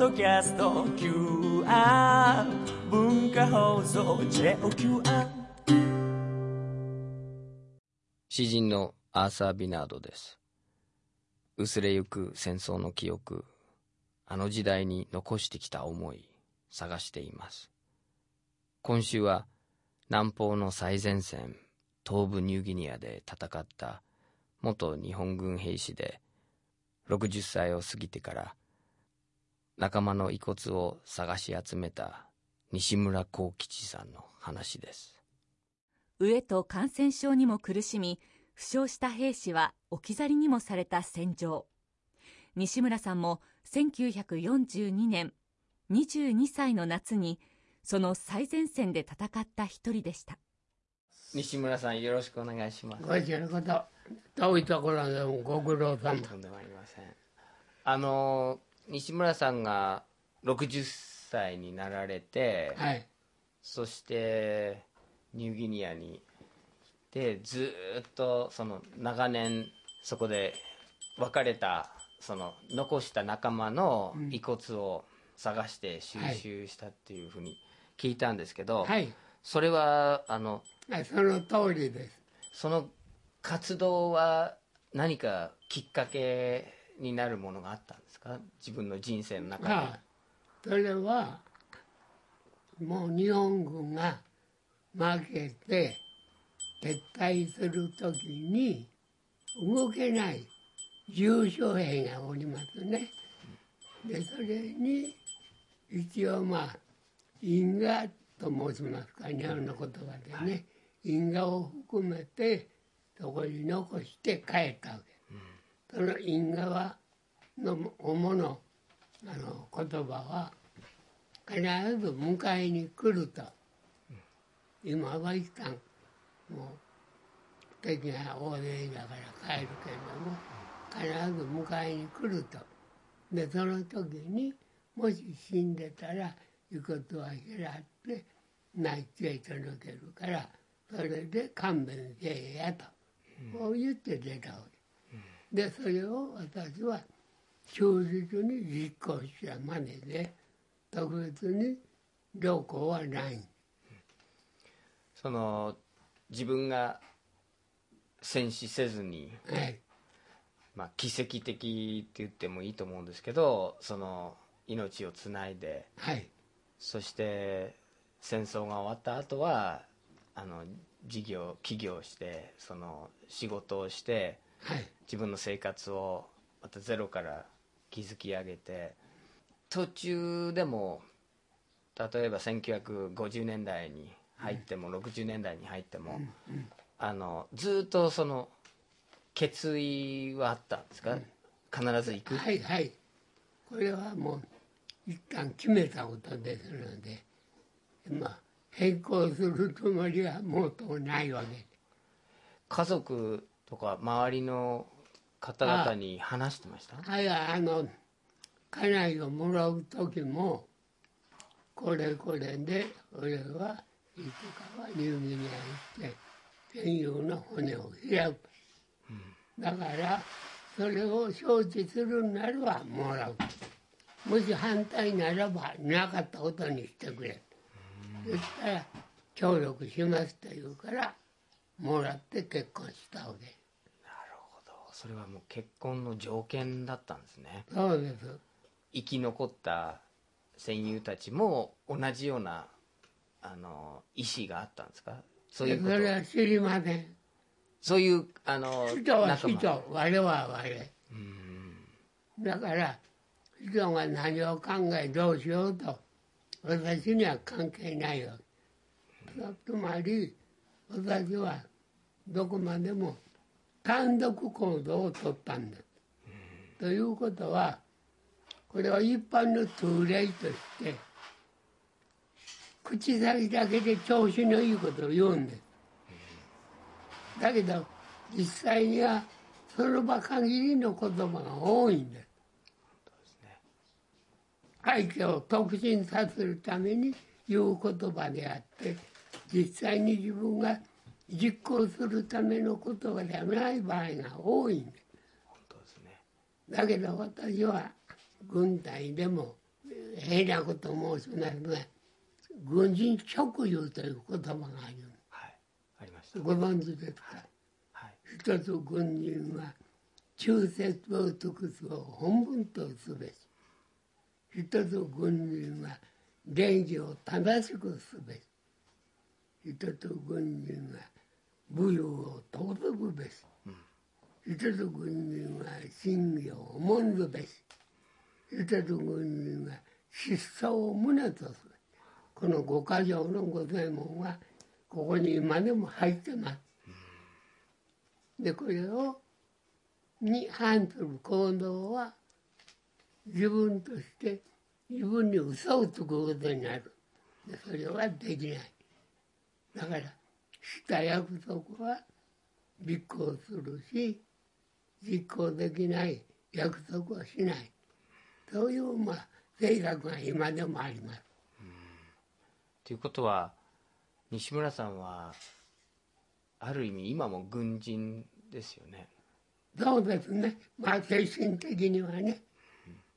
ドキャスト QR 文化放送 JOQR 詩人のアーサー・ビナードです。薄れゆく戦争の記憶、あの時代に残してきた思い、探しています。今週は南方の最前線、東部ニューギニアで戦った元日本軍兵士で、60歳を過ぎてから仲間の遺骨を探し集めた西村幸吉さんの話です。飢えと感染症にも苦しみ、負傷した兵士は置き去りにもされた戦場。西村さんも1942年22歳の夏にその最前線で戦った一人でした。西村さん、よろしくお願いします。ご一緒のこと、遠いところでもご苦労さん。とんでもありません。西村さんが60歳になられて、はい、そしてニューギニアに行って、ずっとその長年そこで別れたその残した仲間の遺骨を探して収集したっていうふうに聞いたんですけど、はい、それはその通りです。その活動は何かきっかけになるものがあったんですか、自分の人生の中で。それはもう日本軍が負けて撤退するときに動けない重傷兵がおりますね。でそれに一応因果と申しますか、日本の言葉でね、因果を含めてそこに残して帰ったわけ。その因果はの主の言葉は、必ず迎えに来ると。今は一旦もう敵が大勢だから帰るけれども、必ず迎えに来ると。でその時にもし死んでたら遺骨は拾って内地へ届けるから、それで勘弁せえやと、こう言って出たわけ。でそれを私は忠実に実行したまでで、特別に良好はない。その自分が戦死せずに、はい、奇跡的って言ってもいいと思うんですけど、その命をつないで、はい、そして戦争が終わった後は起業して、その仕事をして、はい、自分の生活をまたゼロから築き上げて、途中でも例えば1950年代に入っても、うん、60年代に入っても、うんうん、ずっとその決意はあったんですか、うん、必ず行く。はいはい、これはもう一旦決めたことですので、変更するつもりはもうとないわけで。家族とか周りの方々に話してました？はい、家内をもらう時も、これこれで俺はいつかはニューギニアに行って戦友の骨を開く、うん、だからそれを承知するならばもらう、もし反対ならばなかったことにしてくれ、そしたら協力しますというから、もらって結婚したわけ。なるほど、それはもう結婚の条件だったんですね。そうです。生き残った戦友たちも同じような意思があったんですか？そういうこと。それは知りません。そういう人は人、我は我。だから人が何を考えどうしようと私には関係ないよ。つまり私はどこまでも単独行動を取ったんだ、うん、ということは、これは一般の通例として口先だけで調子のいいことを言うんです。だけど実際にはその場限りの言葉が多いんです。相手を特進させるために言う言葉であって、実際に自分が実行するための言葉ではない場合が多いんです。本当ですね。だけど私は軍隊でも平略と申しますが、軍人直輸という言葉がある。はい、ありました。ご存知ですか。はい。一つ軍人は忠節を尽くすを本分とすべし。一つ軍人は礼儀を正しくすべし。一つ軍人は武勇を尊ぶべし。一つ軍人は信義を重んずべし。一つ軍人は失踪を旨とすべし。この五箇条の御誓文はここに今でも入ってます。でこれをに反する行動は自分として自分に嘘をつくことになる。でそれはできない。だからした約束は実行するし、実行できない約束はしない。そういう性格が今でもあります。ということは西村さんはある意味今も軍人ですよね。そうですね。まあ精神的にはね、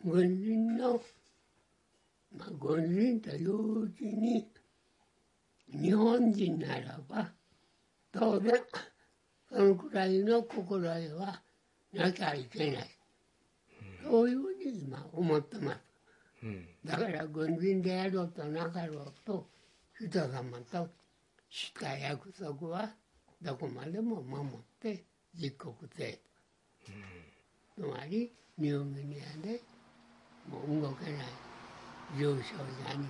軍人の、まあ、軍人といううちに日本人ならば当然そのくらいの心得はなきゃいけない、そういうふうに今思ってます。だから軍人であろうとなかろうと人様とした約束はどこまでも守って実国制、つまりニューギニアでもう動けない重症者に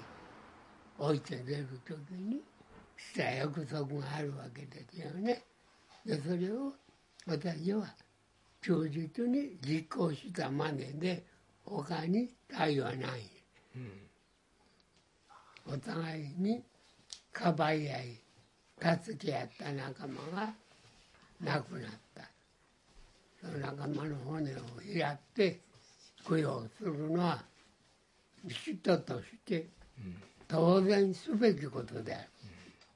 置いて出る時にした約束があるわけですよね。でそれを私は忠実に実行したまでで他に対はない。お互いにかばい合い助け合った仲間が亡くなった。その仲間の骨を拾って供養するのは人として当然すべきことで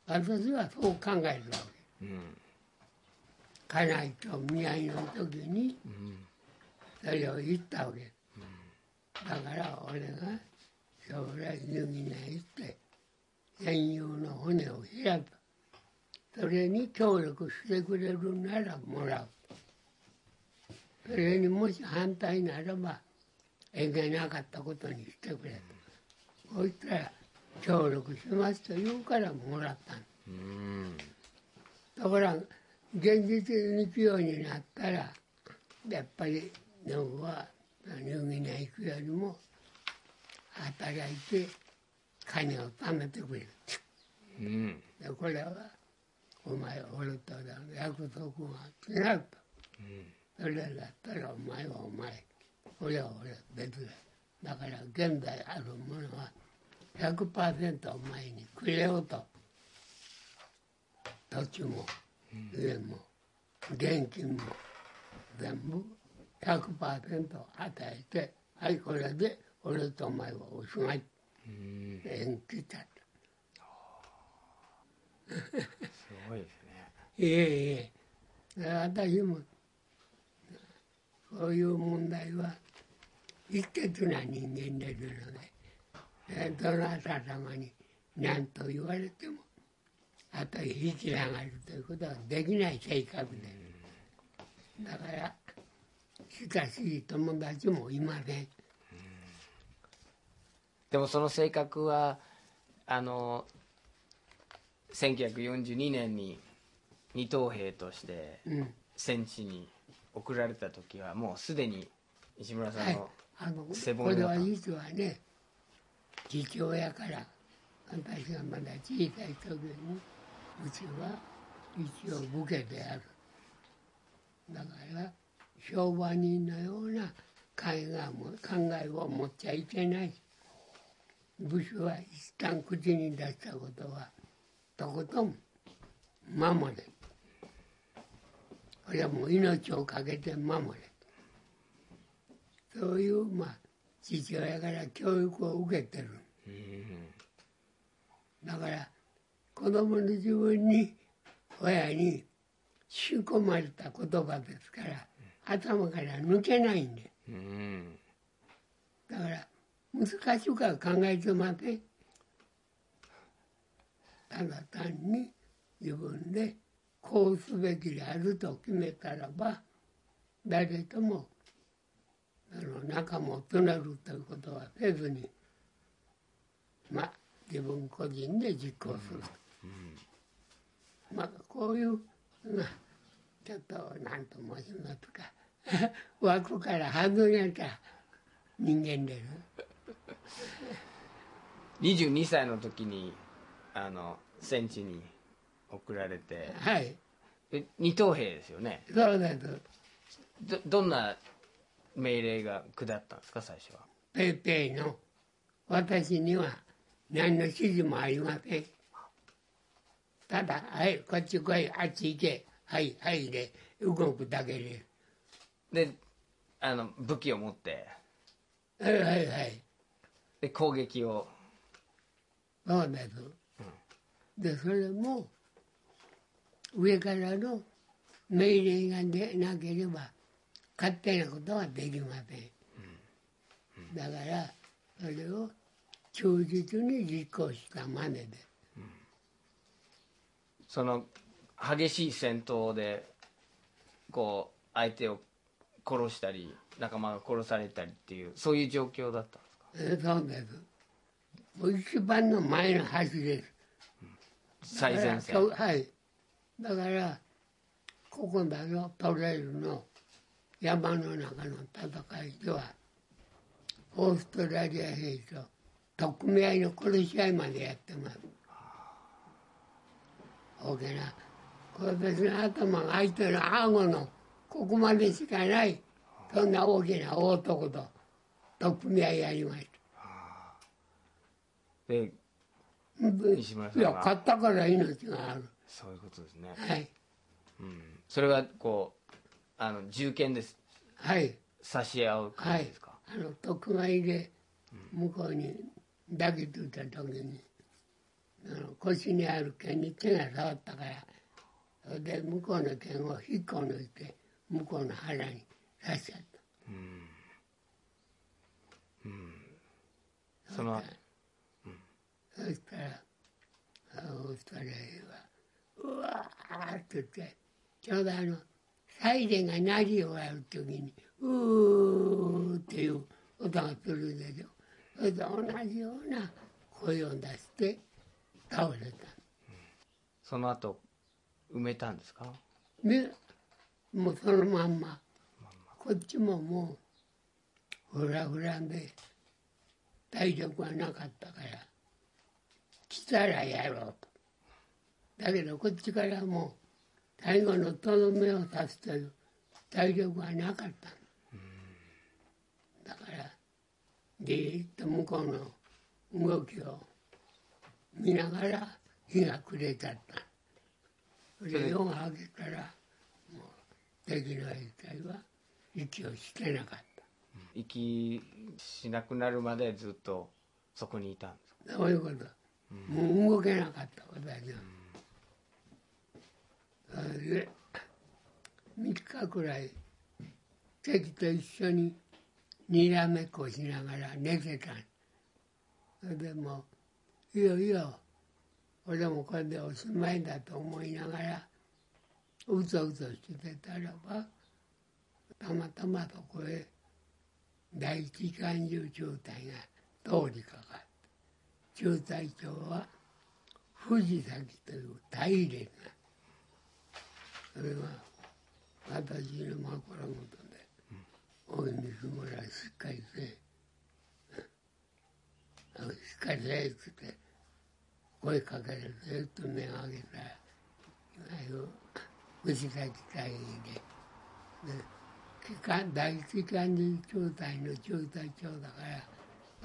ある。私はそう考えるわけ。家内と見合いの時にそれを言ったわけ。だから俺が将来ニューギニア行って戦友の骨を開く、それに協力してくれるならもらう、それにもし反対ならば縁がなかったことにしてくれと、こういったら協力しますと言うからもらったの。だから現実に行くようになったらやっぱり僕はニューギニア行くよりも働いて金を貯めてくれる、でこれはお前俺との約束が違うと、それだったらお前はお前俺は俺は別だ、だから現在あるものは 100% お前にくれよと、土地も家も現金も全部100% 与えて、はいこれで俺とお前はおしまい、縁切ったと。すごいですね。いえいえ、私もそういう問題は一徹な人間ですので、どなた様に何と言われてもあと引き上がるということはできない性格です。だから親しい友達もいません。でもその性格は1942年に二等兵として戦地に送られた時はもうすでに西村さんの背骨が、はい、これは実はね、父親から私がまだ小さい時にうちは一応武家である。だから商売人のような考えを持っちゃいけない。武士は一旦口に出したことはとことん守れ。これはもう命をかけて守れ。そういう父親から教育を受けてる。だから子供の自分に親に仕込まれた言葉ですから頭から抜けないんで。だから難しいから考えてません。ただ単に自分でこうすべきであると決めたらば、誰とも仲もつなぐということはせずに、まあ自分個人で実行する。まあこういうちょっと何と申しますか枠から外れた人間です。22歳の時に戦地に送られて、はい、二等兵ですよね。そうです。どんな命令が下ったんですか、最初は。ペイペイの私には何の指示もありません。ただ、はい、こっち来い、あっち行け、はい、はいで動くだけです。で、武器を持って、はいはいはい。で、攻撃を。そうです。うん、で、それも上からの命令がでなければ勝手なことはできません。うんうん、だからそれを忠実に実行したまでです。うん、その激しい戦闘でこう相手を殺したり仲間が殺されたりっていうそういう状況だったんですか。そうです。一番の前の端です。最前線。はい。だからここだのトレイルの山の中の戦いではオーストラリア兵と取っ組み合いの殺し合いまでやってます。大きな私の頭が相手の顎のここまでしかないそんな大きな大男と取っ組み合いやりました。で西村さんがいや勝ったから命がある。そういうことですね。はい、うん、それはこう銃剣です。はい。差し合う感じですか。はい、特売で向こうに抱きついた時に、腰にある剣に手が触ったから、それで向こうの剣を引っこ抜いて向こうの腹に刺しちゃった。うん。うん。そしたらオーストラリアはうわーって言ってちょうどサイレンが鳴り終わるときにうーっていう音がするでしょ。それと同じような声を出して倒れた。その後埋めたんですか。でもうそのまんまこっちももうフラフラで体力はなかったから来たらやろうと。だけどこっちからもう最後のとどめを刺すという体力はなかった。だからじっと向こうの動きを見ながら日が暮れちゃった。それで夜が明けたらもう敵の兵隊は息をしてなかった。息しなくなるまでずっとそこにいたんですか。そういうこと。もう動けなかったことだよ。3日くらい敵と一緒ににらめっこしながら寝てた。それでもういよいよ俺もこれでおしまいだと思いながらうつうつしてたらばたまたまそこへ第一管銃中隊が通りかかって中隊長は藤崎という大連がそれは私の枕元で「おい西村しっかりせえ」「しっかりせえ」って声かけられてずっと目を上げたら牛崎隊員で第一管理中隊の中隊長だから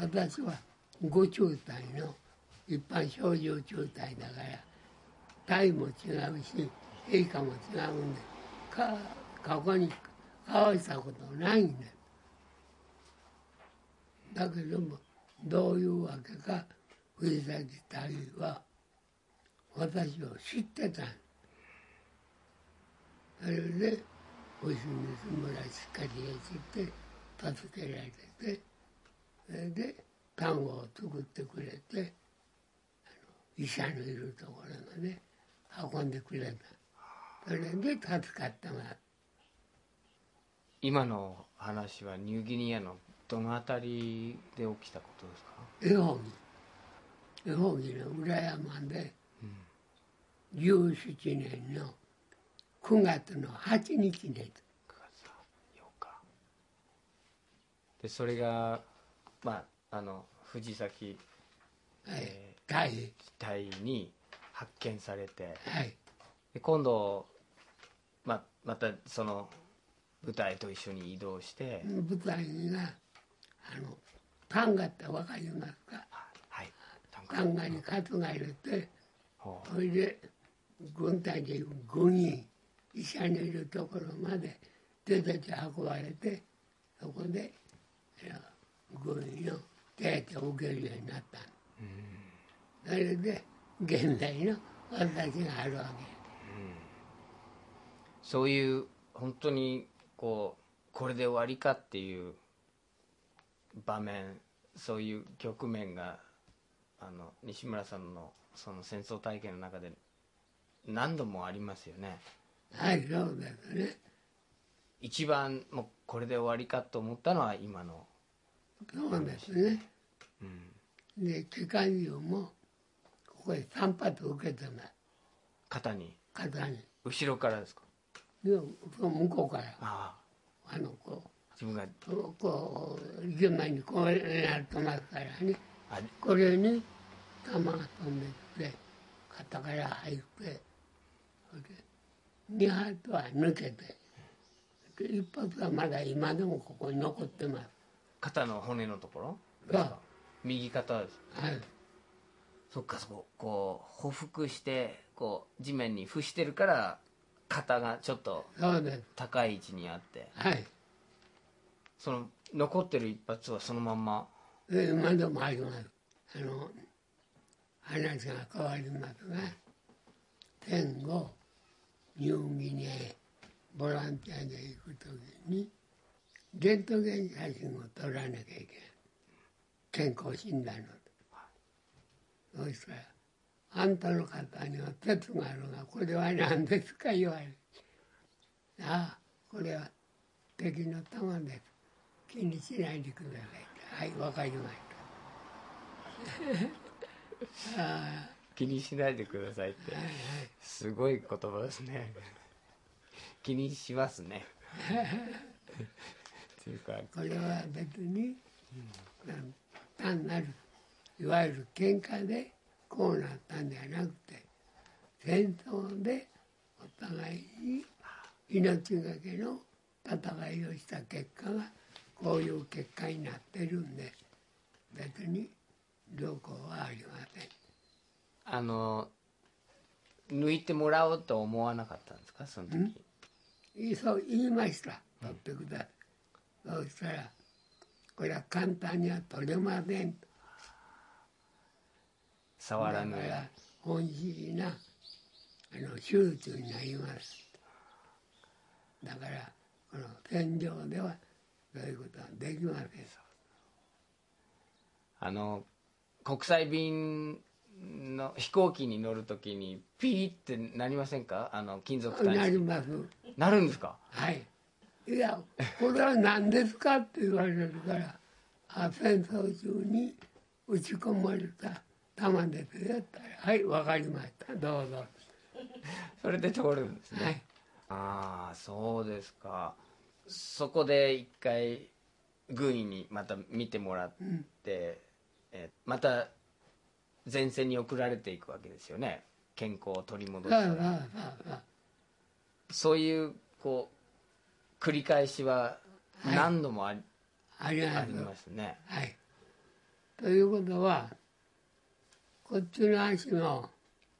私は5中隊の一般小銃中隊だから隊も違うし。陛下も違うんで過去に合わせたことないんだ。だけどもどういうわけか藤崎大は私を知ってた。それでおしみすむらしっかりやって助けられてそれで端午を作ってくれて、医者のいるところまで運んでくれた。それで助かったが。今の話はニューギニアのどの辺りで起きたことですか？エホギの裏山で、17年の9月の8日です。9月8日。でそれがまあ藤崎隊に発見されて、はい、で今度 またその部隊と一緒に移動して部隊がタンガって分かりますか？はい、タンガに担がれて、それで軍隊で5人医者のいるところまで出て運ばれて、そこで軍の手当てを受けるようになった。それで現代の私があるわけ。そういう本当にこれで終わりかっていう場面、そういう局面が西村さんのその戦争体験の中で何度もありますよね。はい、そうですね。一番もうこれで終わりかと思ったのは今の。そうですね。で機関銃もここへ3発受けたな。肩に。後ろからですか？で向こうから。自分が順番にこうやってますからね。これに弾が飛んできて肩から入って、2発は抜けて、1発はまだ今でもここに残ってます。肩の骨のところですか？右肩です。はい。そっか、こう匍匐して地面に伏してるから肩がちょっと高い位置にあって、はい。その残ってる一発はそのまんま。今でもあります。話が変わりますが、戦後ニューギニアへボランティアで行くときにレントゲン写真を撮らなきゃいけない。健康診断の。そしたら、あんたの方には鉄があるが、これは何ですか言われる。ああ、これは敵の弾です。気にしないでください。はい、わかりました。ああ、気にしないでくださいって、はいはい、すごい言葉ですね。気にしますね。っていうか、これは別に、単なるいわゆる喧嘩でこうなったんじゃなくて、戦争でお互いに命がけの戦いをした結果がこういう結果になってるんで、別にどうこうはありません。抜いてもらおうと思わなかったんですか、その時？そう言いました。取ってください。そうしたら、これは簡単には取れません。触らない。だから本質な手術になります。だからこの戦場ではそういうことはできません。国際便の飛行機に乗るときにピーってなりませんか？金属探知機。なります。なるんですか？はい。いや、これは何ですかって言われるから、戦争中に撃ち込まれた弾ですよって、はい、わかりました、どうぞ。それで通るんですね。はい、ああ、そうですか。そこで一回、軍医にまた見てもらって、また前線に送られていくわけですよね、健康を取り戻す。そういう、繰り返しは何度もありますね。はい、ということはこっちの足の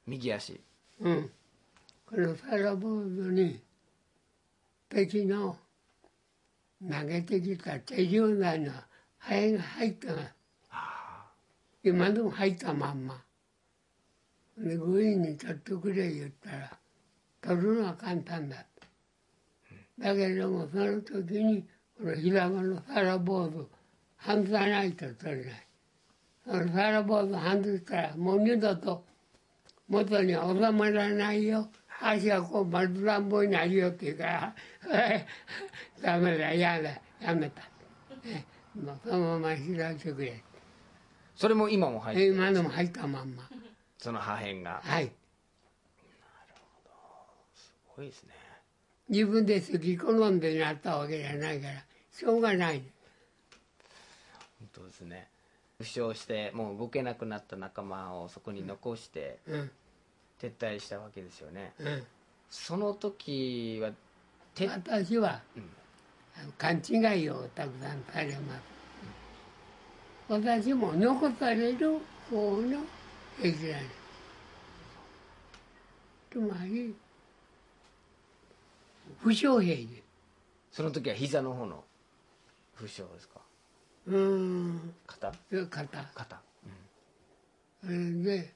右足、このサラボードに敵の投げてきた手榴弾のハエが入ったが、今でも入ったまんまで、軍員に取ってくれ言ったら取るのは簡単だ。だけれどもその時にこの平場のサラボード外さないと取れない。サラボード外したらもう二度と元に収まらないよ、足がこう丸乱暴になるよって言うからダメだ、やめた、もうそのまま知らせてくれ。それも今も入ってる、今のも入ったまんま、その破片が。はい、なるほど、すごいですね。自分で好き好んでなったわけじゃないからしょうがない。本当ですね。負傷してもう動けなくなった仲間をそこに残して撤退したわけですよね。うん、その時は私は、勘違いをたくさんされます。私も残される方の兵士なんです。つまり負傷兵です。その時は膝の方の負傷ですか？肩、それで、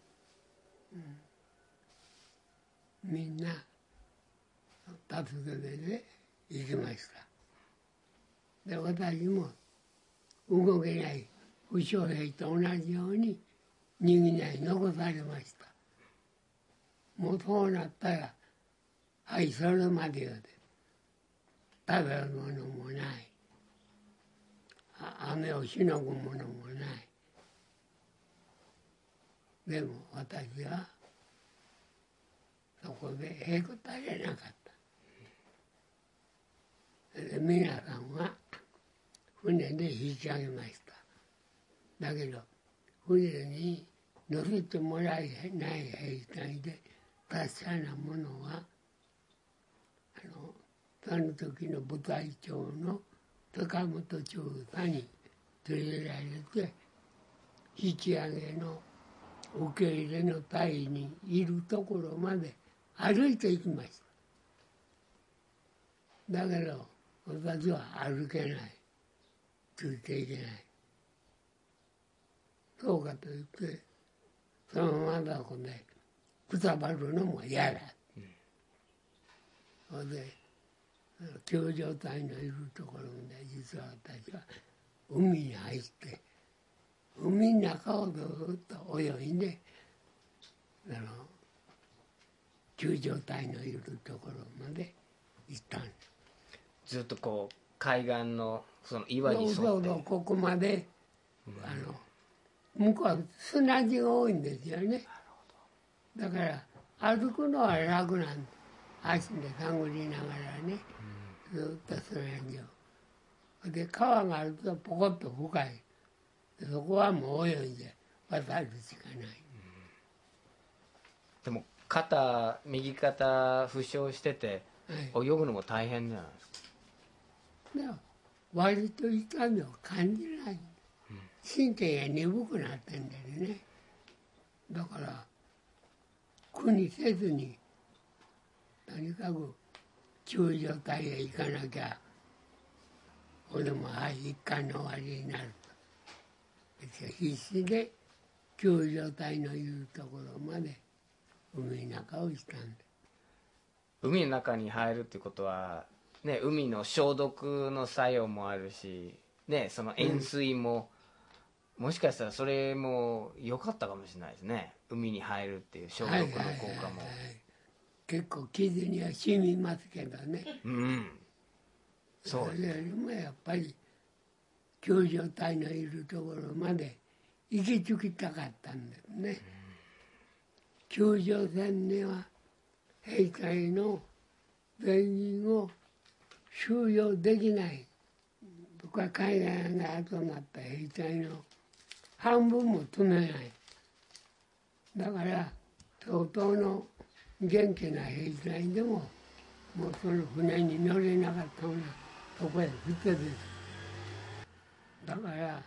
みんな助けてね行きました。で私も動けない負傷兵と同じように握り合い残されました。もうそうなったらはいそれまでよで、食べるものもない、雨をしのぐものもない。でも私はそこでへこたれなかった。で皆さんは船で引き上げました。だけど船に乗せてもらえない兵隊で達者なものはその時の部隊長の坂本中佐に連れられて引き上げの受け入れの隊にいるところまで歩いていきました。だけど私は歩けない、ついていけない。そうかといってそのままそこでくたばるのも嫌だ。それで救助隊のいるところで実は私は海に入って海の中をずっと泳いで救助隊のいるところまで行ったんです。ずっとこう海岸のその岩に沿って、そうここまで、向こうは砂地が多いんですよね。だから歩くのは楽なんです。足で探りながらね、ずっとその辺をで川があるとポコッと深い、そこはもう泳いで渡るしかない。でも右肩負傷してて、泳ぐのも大変じゃないですか。割と痛みを感じない、神経が鈍くなってんだよね。だから苦にせずにとにかく救助隊へ行かなきゃ俺も一巻の終わりになると必死で救助隊のいるところまで海の中をしたんで。海の中に入るってことは、ね、海の消毒の作用もあるし、ね、その塩水も、もしかしたらそれも良かったかもしれないですね。海に入るっていう消毒の効果も。結構傷には染みますけどね。そうですね。それよりもやっぱり救助隊のいるところまで行き着きたかったんですね。救助船には兵隊の全員を収容できない。僕は海外が集まった兵隊の半分も積めない。だから相当の元気な兵隊でももうその船に乗れなかったようなとこへ捨てて、だから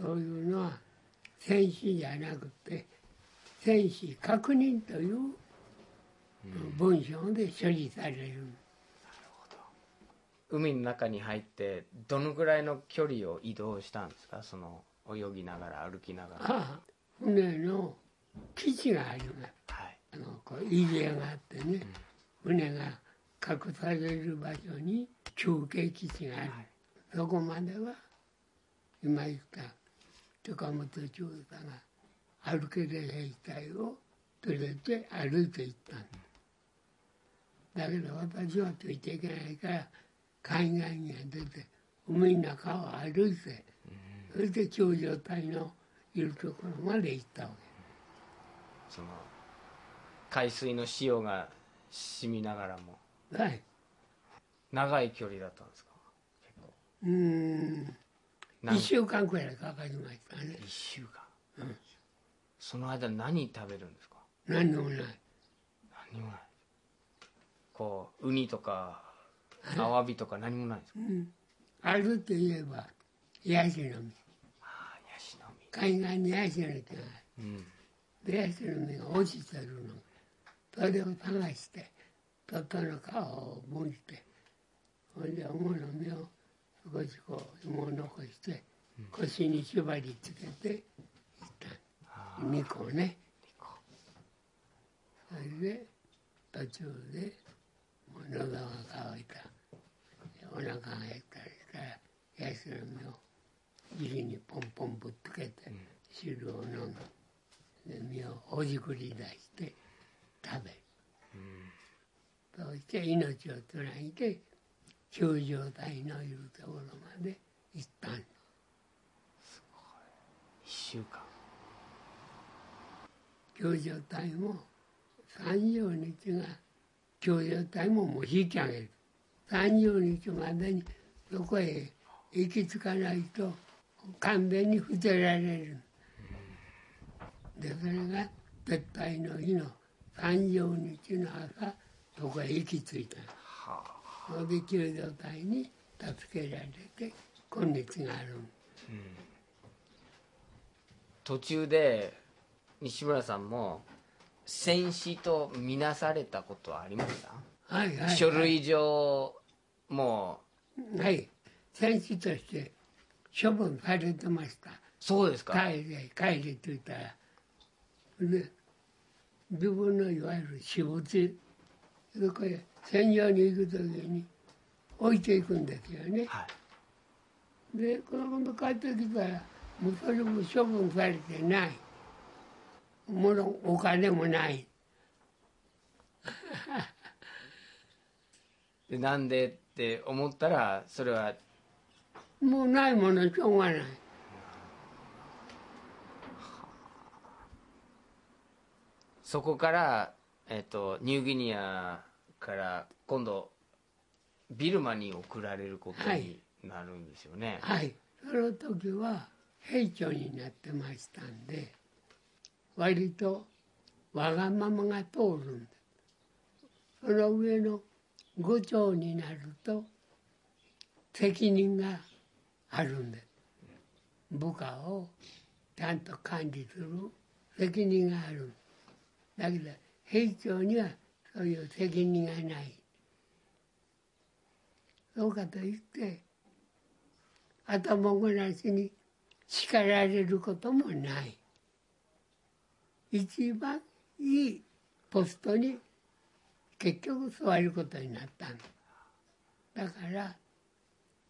そういうのは戦死じゃなくて戦死確認という文章で処理される。なるほど。海の中に入ってどのぐらいの距離を移動したんですか？その泳ぎながら歩きながら。船の基地があります。入れがあってね、船が隠される場所に中継基地がある。そこまでは今言った高本長太が歩ける兵隊を連れて歩いて行ったんだ。だけど私はついていけないから海岸に出て海の中を歩いて、それで頂上隊のいるところまで行ったわけ。その海水の塩が染みながらも、はい、長い距離だったんですか？1週間くらいかかりましたね。1週間、うん、その間何食べるんですか？何もない。何もない。こうウニとかアワビとか何もないですか？うん、あるといえばヤシの実。ああ、ヤシの実。海岸にヤシの実がある、うん、でヤシの実が落ちてるの、それを探してとっとの皮をむいて、それで芋の実を少しこう芋を残して腰に縛りつけていった、うん、2個ね。それで途中で喉が渇いた、お腹が減ったりしたらヤシの実を地にポンポンぶっつけて汁を飲む、で実をほじくり出して食べる、うん、そうして命をつないで頂上隊のいるところまで行ったんだ。すごい。1週間。頂上隊も30日が頂上隊ももう引き上げる。30日までにそこへ行き着かないと勘弁に伏せられる、うん、でそれが撤退の日の30日の朝、そこへ行き着いた。はあ。それで救助隊に助けられて今日がある、うん、途中で西村さんも戦死と見なされたことはありました？はいはいはい、書類上もう、はい、戦死として処分されてました。そうですか。帰りといたらで自分のいわゆる私物、そこへ戦場に行くときに置いていくんですよね、はい、でこの今度帰ってきたらもうそれも処分されてない、ものお金もないでなんでって思ったらそれはもうないものしょうがない。そこからニューギニアから今度ビルマに送られることになるんですよね。はい、はい、その時は兵長になってましたんで、割とわがままが通るんです。その上の伍長になると責任があるんです。部下をちゃんと管理する責任があるんです。だけど兵長にはそういう責任がない。そうかといって頭ごなしに叱られることもない。一番いいポストに結局座ることになったんだ。だから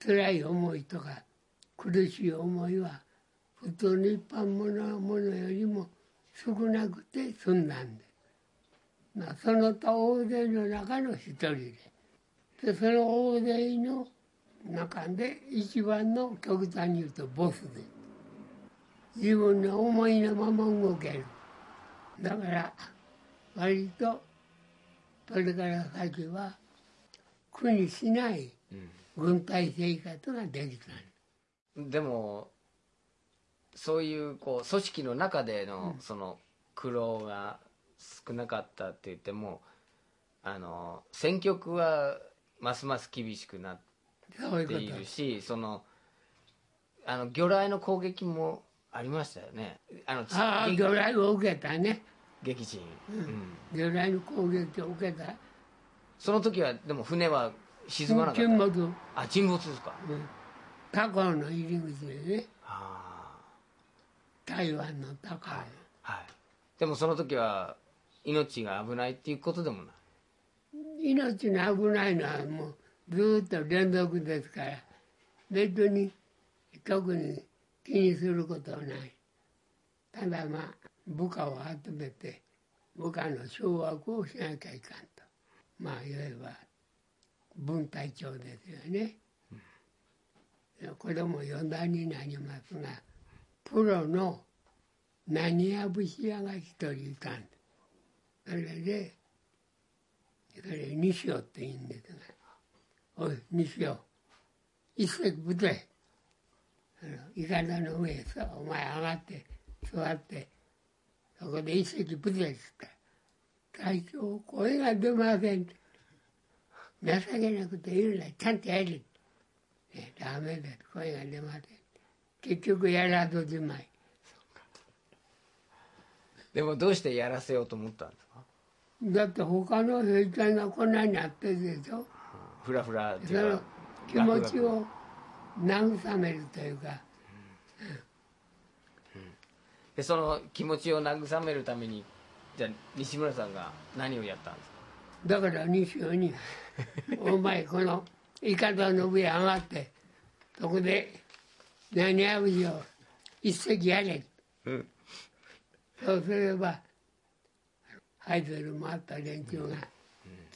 辛い思いとか苦しい思いは普通の一般のものよりも少なくて済んだんです。まあ、その他大勢の中の一人 でその大勢の中で一番の極端に言うとボスで、自分の思いのまま動ける。だから割とそれから先は苦にしない軍隊生活ができた、うん、でもそういうこう組織の中でのその苦労が少なかったって言っても、戦局はますます厳しくなっているし、その魚雷の攻撃もありましたよね。魚雷を受けたね、撃沈、うん、魚雷の攻撃を受けた。その時はでも船は沈まなかった。沈没ですか、うん、高尾の入り口でね。あ、台湾の高尾、はい、はい、でもその時は命が危ないっていうことでもない。命が危ないのはもうずっと連続ですから、別に特に気にすることはない。ただ部下を集めて部下の掌握をしなきゃいかんと、いわば分隊長ですよね。これも余談になりますが、プロの何や節屋が一人いたんです。それ西尾って言うんですが、おい西尾、一席ぶて、いかだの上へお前上がって座ってそこで一席ぶてって言った。隊長、声が出ません。情けなくて言うな、ちゃんとやる。ダメだ、声が出ません。結局やらずじまい。でもどうしてやらせようと思ったんですか？だって他の兵隊がこんなにあってるでしょ。ふらふらっていうか気持ちを慰めるというか、でその気持ちを慰めるためにじゃあ西村さんが何をやったんですか？だから西尾に「お前このいかだの上上がってそこで何やぶしを一席やれ」そうすればアイドルもあった連中が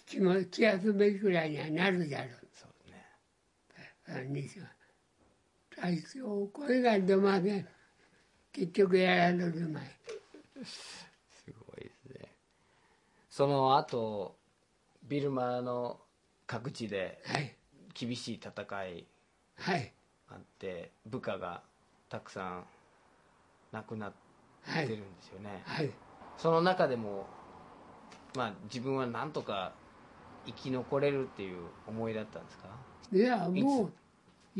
気休めくらいにはなるじゃろう。そうね。西は大将声が出ません。結局やられるまい。すごいですね。その後ビルマの各地で厳しい戦いあって、部下がたくさん亡くなってるんですよね。その中でも自分はなんとか生き残れるっていう思いだったんですか？いや、もう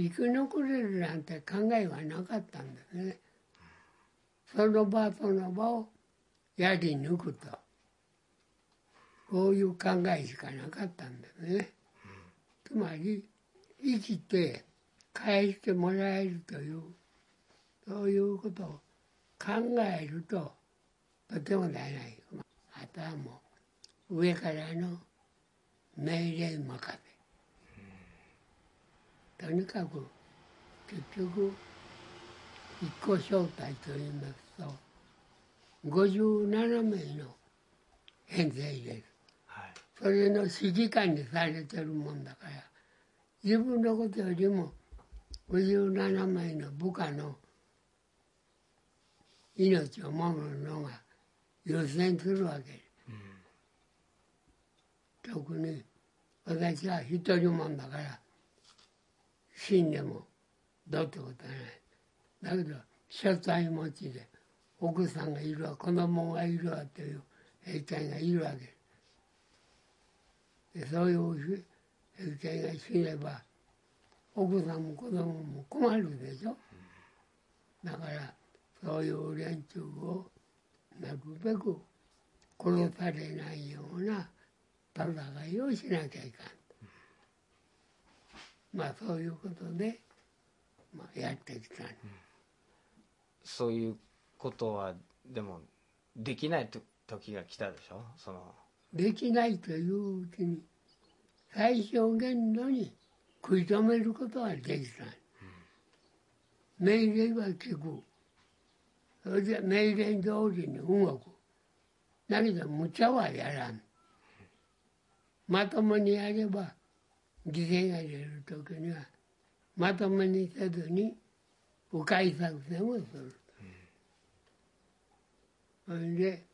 生き残れるなんて考えはなかったんですね。その場その場をやり抜くと、こういう考えしかなかったんですね。つまり生きて返してもらえるという、そういうことを考えるととても大ない。あとはもう上からの命令任せ。とにかく結局一個小隊といいますと57名の編成です。それの指揮官にされてるもんだから、自分のことよりも57名の部下の命を守るのが優先するわけです。特に私は一人もんだから死んでもどうってことはない。だけど所帯持ちで奥さんがいるわ、子供がいるわという兵隊がいるわけです。でそういう兵隊が死ねば奥さんも子供も困るでしょ。だからそういう連中をなるべく殺されないような戦いをしなきゃいかん。そういうことで、やってきた。そういうことはでもできない時が来たでしょ。できないといううちに最小限度に食い止めることはできた。命令は聞く。それで命令通りに動く。だけど無茶はやらん。まともにやれば犠牲が出る時にはまともにせずに迂回作戦をする。それで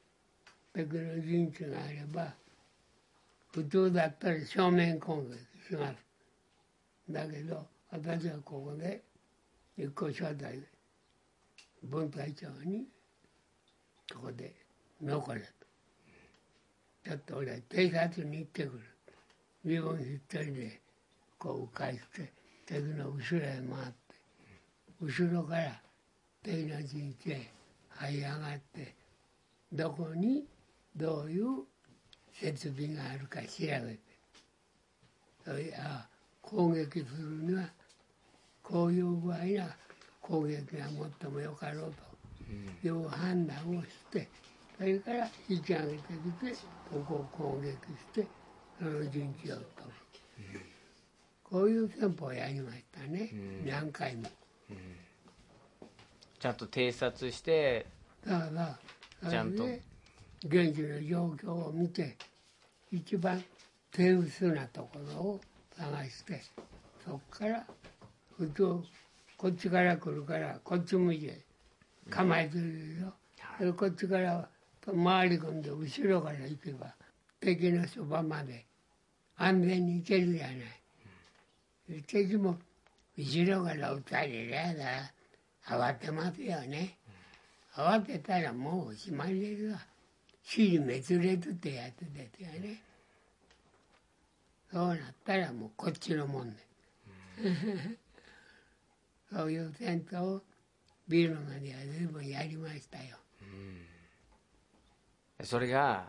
敵の陣地があれば普通だったら正面攻撃します。だけど私はここで一個小隊で分隊長にそこで残れと、ちょっと俺は偵察に行ってくる。自分一人でこう迂回して敵の後ろへ回って、後ろから敵の陣地へ這い上がって、どこにどういう設備があるか調べて、それは攻撃するにはこういう場合な攻撃が最もよかろうという判断をして、それから引き上げてきてここを攻撃してその陣地を取る、こういう戦法をやりましたね。何回も。ちゃんと偵察して、だからちゃんと現地の状況を見て、一番手薄なところを探して、そこから普通こっちから来るからこっち向いて構えてるでしょ、うん、こっちから回り込んで後ろから行けば敵のそばまで安全に行けるじゃない、うん、敵も後ろから撃たれりゃ慌てますよね、うん、慌てたらもうおしまいですわ。支離滅裂ってやつですよね。そうなったらもうこっちのもんで、うん、そういう戦争をビルマでは随分やりましたよ、うん、それが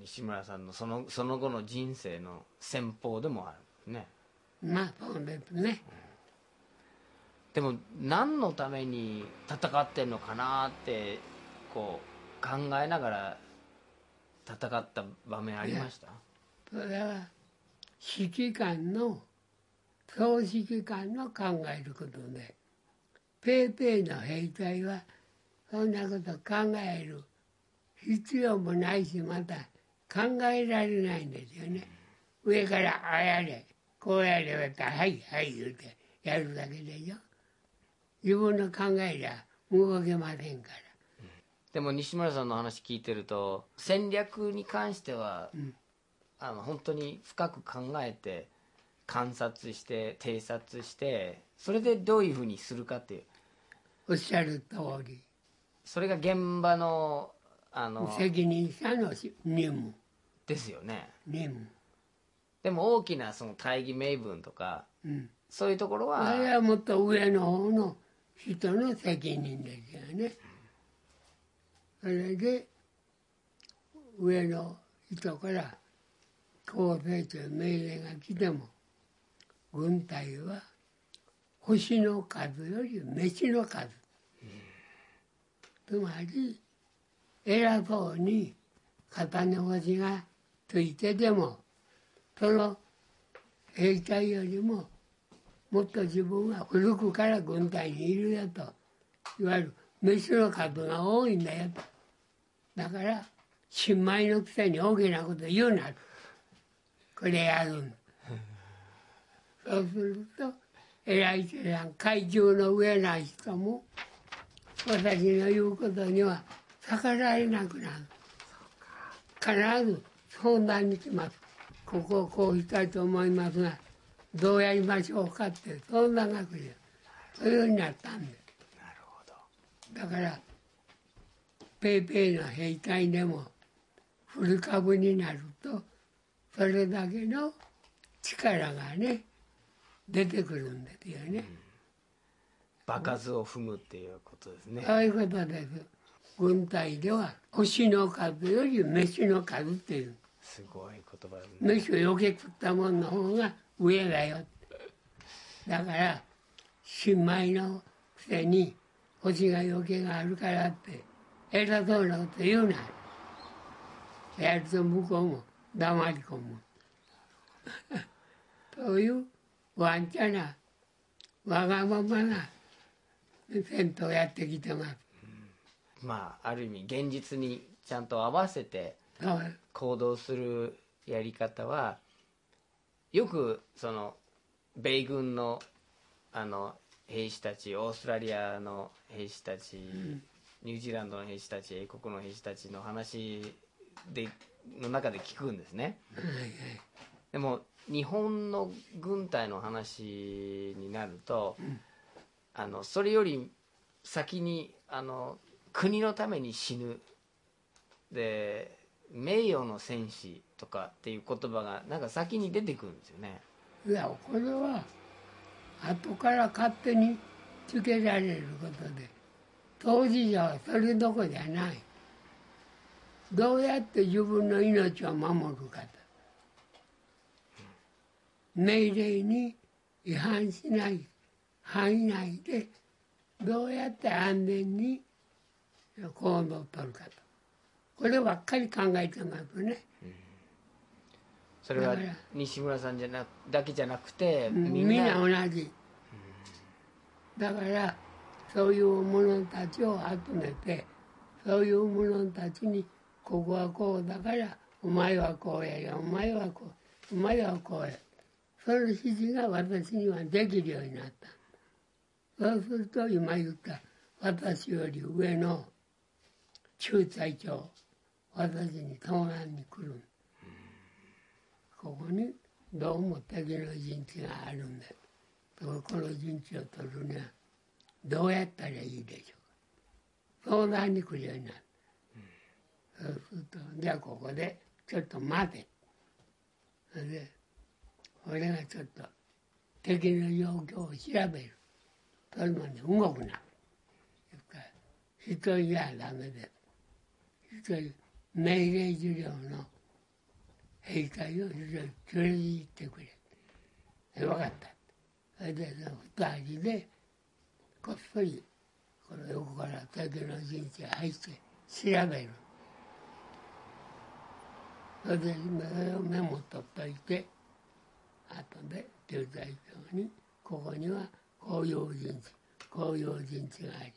西村さんのその後の人生の戦法でもあるね。まあそうですね、うん、でも何のために戦ってんのかなってこう考えながら戦った場面ありました？それは指揮官の総指揮官の考えることで、ペーペーの兵隊はそんなこと考える必要もないし、また考えられないんですよね。上からああやれこうやればってはいはい言うてやるだけでしょ。自分の考えりゃ動けませんから。でも西村さんの話聞いてると戦略に関しては、うん、本当に深く考えて観察して偵察して、それでどういうふうにするかっていう。おっしゃる通り。それが現場の責任者の任務ですよね。任務。でも大きなその大義名分とか、うん、そういうところはあれはもっと上の方の人の責任ですよね。それで上の人からこうせいという命令が来ても、軍隊は星の数より飯の数、つまり偉そうに片目星がついてでもその兵隊よりももっと自分は古くから軍隊にいるよと、いわゆる飯の数が多いんだよと、だから新米のくせに大きなこと言うなと。これやるんそうすると偉い人さん階級の上の人も私の言うことには逆らえなくなる。必ず相談に来ます。ここをこうしたいと思いますがどうやりましょうかって相談が来る。そういうようになったんです。なるほど。だからペーペーの兵隊でも古株になるとそれだけの力がね出てくるんですよね、うん、場数を踏むっていうことですね。そういうことです。軍隊では星の数より飯の数っていう、すごい言葉ですね。飯をよけ食ったもんの方が上だよ。だから新米のくせに星がよけがあるからって偉そうなこと言うな。やると向こうも黙り込むというわんちゃなわがままな戦闘をやってきてます、うん、まあある意味現実にちゃんと合わせて行動するやり方はよくその米軍の兵士たち、オーストラリアの兵士たち、うん、ニュージーランドの兵士たち、英国の兵士たちの話での中で聞くんですね、はいはい、でも日本の軍隊の話になると、うん、それより先に国のために死ぬで名誉の戦士とかっていう言葉がなんか先に出てくるんですよね。いやこれは後から勝手につけられることで当事者はそれどころじゃない。どうやって自分の命を守るかと、命令に違反しない範囲内でどうやって安全に行動をとるかと、こればっかり考えてますね、うん、それは西村さんだけじゃなくてみんな同じ、うん、だからそういう者たちを集めて、そういう者たちにここはこうだからお前はこうやりゃ、お前はこう、お前はこうや、その指示が私にはできるようになった。そうすると今言った私より上の中隊長、私に盗難に来る。ここにどうも敵の陣地があるんだ。この陣地を取るにはどうやったらいいでしょうか。相談に来るようになる。そうするとじゃあここでちょっと待て。それで俺がちょっと敵の状況を調べる。それまで動くな。一人じゃダメです。一人命令受領の兵隊を一人連れて行ってくれ。分かった。それで二人でこっそりこの横から敵の陣地に入って調べる。それでメモ取っといて、後で駐在長にここにはこういう陣地、こういう陣地があり、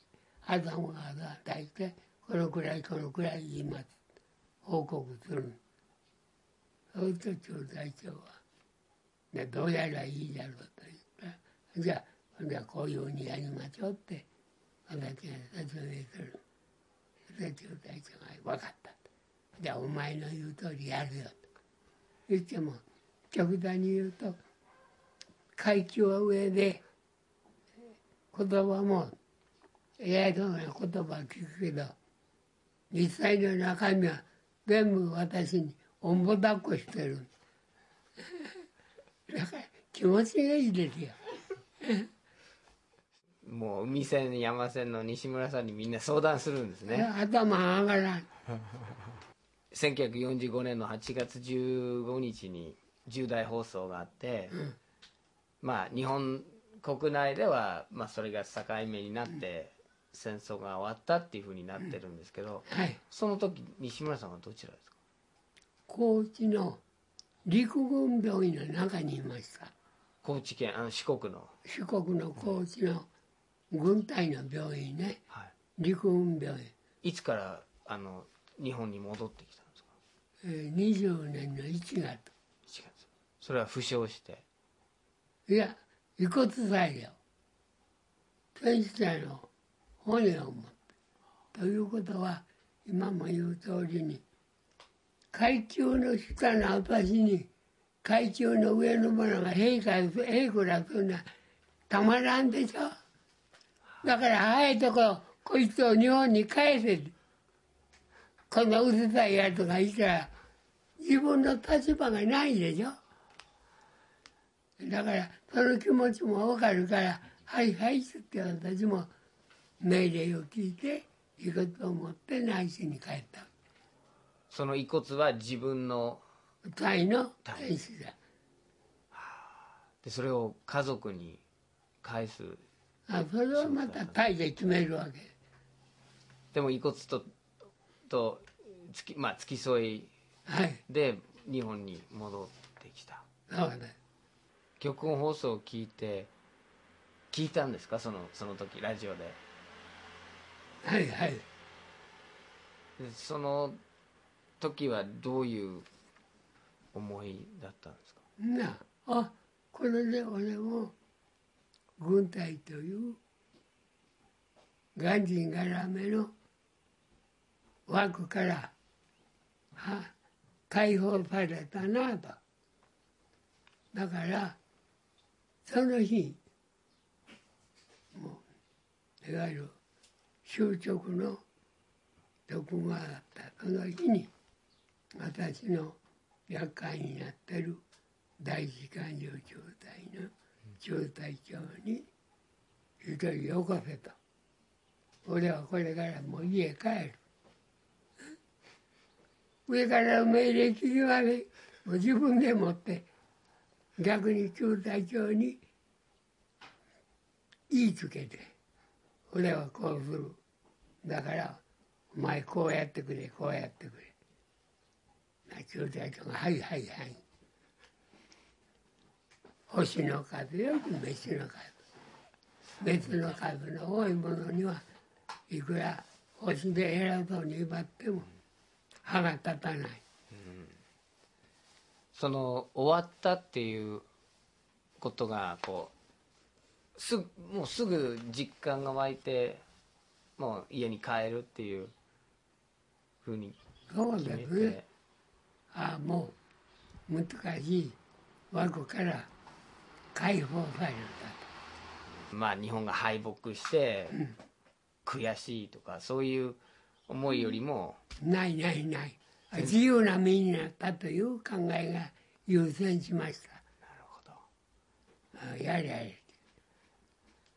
頭が大体このくらいこのくらい言います。報告する。そうすると駐在長は、ね、どうやらいいだろうと言ったら、じゃあこういうふうにやりましょうって私が説明する。それで駐在長が分かった。じゃあお前の言う通りやるよと。言っても極端に言うと階級は上で言葉も偉そうな言葉は聞くけど、実際の中身は全部私におんぼだっこしてる。だから気持ちがいいですよ。もう海線山線の西村さんにみんな相談するんですね。頭上がらん。1945年の8月15日に重大放送があって、うん、まあ日本国内では、まあ、それが境目になって、うん、戦争が終わったっていうふうになってるんですけど、うん、はい、その時西村さんはどちらですか？高知の陸軍病院の中にいました。高知県、四国の高知の軍隊の病院ね、はい、陸軍病院。いつから日本に戻ってきたんですか？20年の1月。それは負傷して、いや遺骨材料戦死者の骨を持って、ということは今も言う通りに階級の下の私に階級の上の者が兵クラスなたまらんでしょ。だから早いとこいつを日本に返せ。こんなうるさいやつがいたら自分の立場がないでしょ。だからその気持ちも分かるから「はいはい」って私も命令を聞いて遺骨を持って内地に帰った。その遺骨は自分のタイの戦死だ。でそれを家族に返す。それをまたタイで決めるわけ。でも遺骨と付き添いで日本に戻ってきた。そうね。玉音放送を聞いたんですか？その時ラジオで。はいはい。その時はどういう思いだったんですか？これで俺も軍隊という鑑真絡めの枠から解放されたなと。だからその日もういわゆる就職の職があったその日に、私の厄介になってる第一艦上中隊の中隊長に一人よこせと。俺はこれからもう家帰る。上から命令聞きまでもう自分で持って、逆に中隊長に言いつけて、俺はこうする。だからお前こうやってくれ、こうやってくれ。中隊長がはいはいはい。星の数より飯の数。別の数の多いものにはいくら星で選ぶに奪っても歯が立たない、うん、その終わったっていうことがこうもうすぐ実感が湧いてもう家に帰るっていうふうに決めて、そうですね、ああもう難しい枠から解放されるんだと、まあ日本が敗北して、うん、悔しいとかそういう思いよりもない自由な身になったという考えが優先しました。なるほど。やれやれ。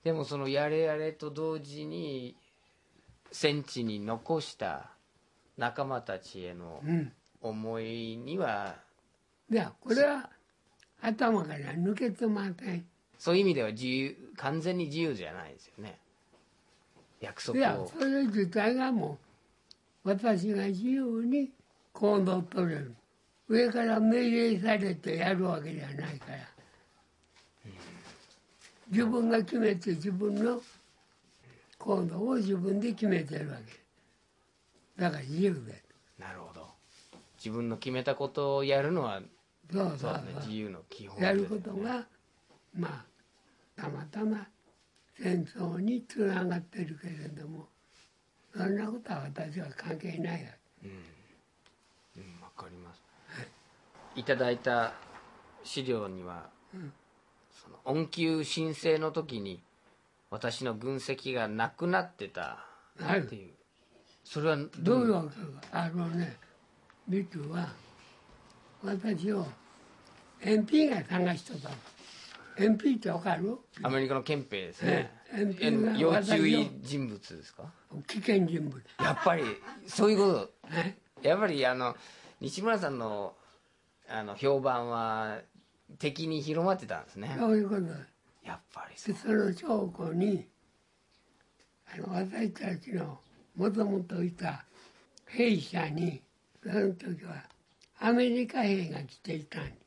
でもそのやれやれと同時に戦地に残した仲間たちへの思いには、うん、いやこれは頭から抜けてません。そういう意味では自由、完全に自由じゃないですよね。約束を。いやそれ自体がもう私が自由に行動を取れる、上から命令されてやるわけじゃないから、うん、自分が決めて自分の行動を自分で決めてるわけだから自由です。なるほど。自分の決めたことをやるのはそうね、自由の基本、ね、やることがまあたまたま戦争につながってるけれども、そんなことは私は関係ないわけ。うん、うん、わかります、はい、いただいた資料には、うん、その恩給申請の時に私の軍籍がなくなってたっていう、はい、それはどういうわけか。あのね、ビクは私を MP が探しとったの。 MP ってわかる？アメリカの憲兵ですね。 MP が要注意人物ですか？危険人物。やっぱりそういうこと。やっぱり西村さんの評判は敵に広まってたんですね。そういうこと。やっぱりそう。その証拠に私たちのもともといた兵舎にその時はアメリカ兵が来ていたんです。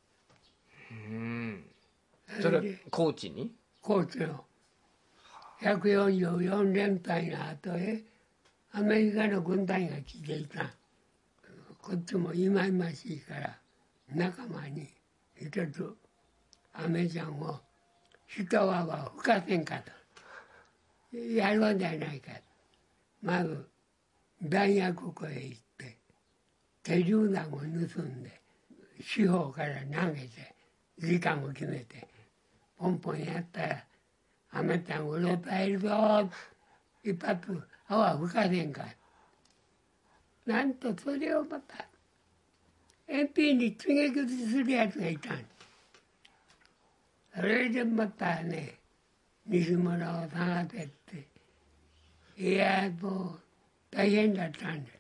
それは高知に？高知の144連隊の後へアメリカの軍隊が来ていた。こっちも忌々しいから仲間に一つアメちゃんを一泡吹かせんかとやろうじゃないかと。まず弾薬庫へ行って手榴弾を盗んで四方から投げて時間を決めてポンポンやったら「あなたうろたえるぞ」一発泡吹かせんか。なんとそれをまた MP に追撃するやつがいたんです。それでまたね、西村を探せっていやもう大変だったんです。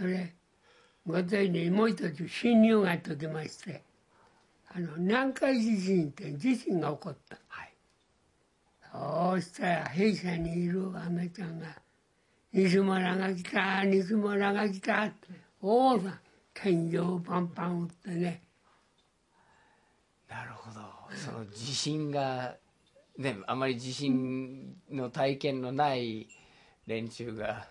それ私にもう一つ侵入が解けまして、南海地震って地震が起こった、はい、そうしたら弊社にいるアメちゃんが「西村が来た西村が来た」って大騒ぎ、天井をパンパン打ってね。なるほど。その地震がね、あまり地震の体験のない連中が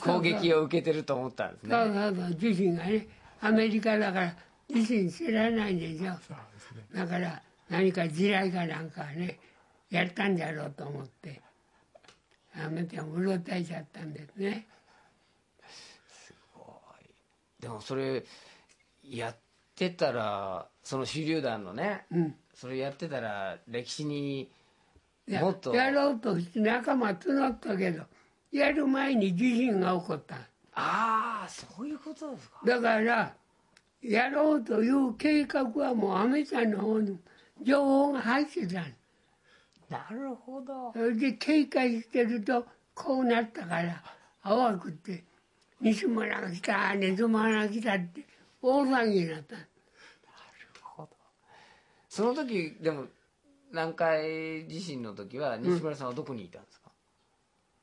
攻撃を受けてると思ったんですね。そう地震がね、アメリカだから地震知らないでしょ。そうですね、だから何か地雷かなんかねやったんだろうと思ってアメちゃんうろたえちゃったんですね。すごい。でもそれやってたら、その手榴弾のね、うん、それやってたら歴史にもっと やろうとして仲間募ったけど、やる前に地震が起こった。ああ、そういうことですか。だからやろうという計画はもうアメちゃんの方に情報が入ってた。なるほど。それで警戒してるとこうなったから慌くって「西村が来た西村が来た」って大騒ぎになった。なるほど。その時でも南海地震の時は西村さんはどこにいたんですか？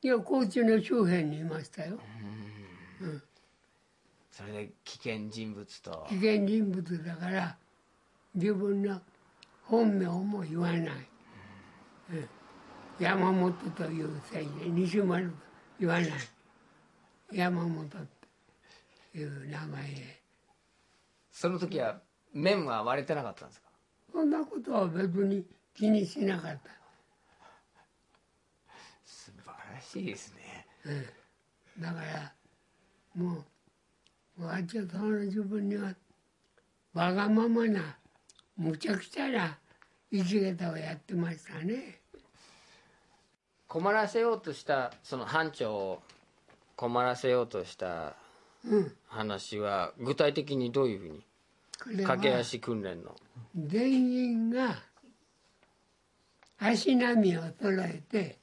いや高知の周辺にいましたよ。うん、それで危険人物と。危険人物だから自分の本名も言わない。山本という社員で、西丸と言わない山本っていう名前で。その時は麺は割れてなかったんですか？そんなことは別に気にしなかった。素晴らしいですね。うん、だからもうあっちはその自分にはわがままなむちゃくちゃな生き方をやってましたね。困らせようとしたその班長を困らせようとした話は具体的にどういうふうに？駆け足訓練の全員が足並みを揃えて、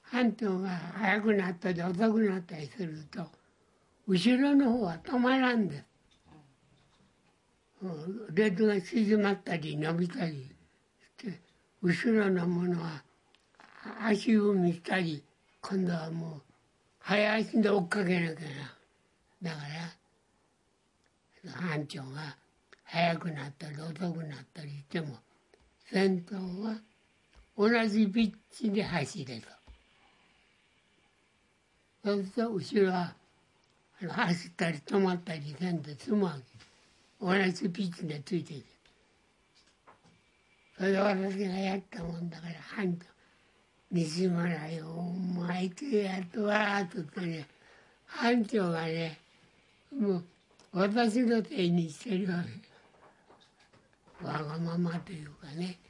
班長が早くなったり遅くなったりすると後ろの方は止まらんです。レールが縮まったり伸びたりして後ろのものは足踏みしたり、今度はもう早足で追っかけなきゃな。だから班長が早くなったり遅くなったりしても先頭は同じピッチで走れと。そうすると後ろは走ったり止まったりせんで済むわけ。同じピッチでついていく。それで私がやったもんだから班長「西村よお前とやっとわ」と言ってね、班長がねもう私のせいにしてるわけ。わがままというかね、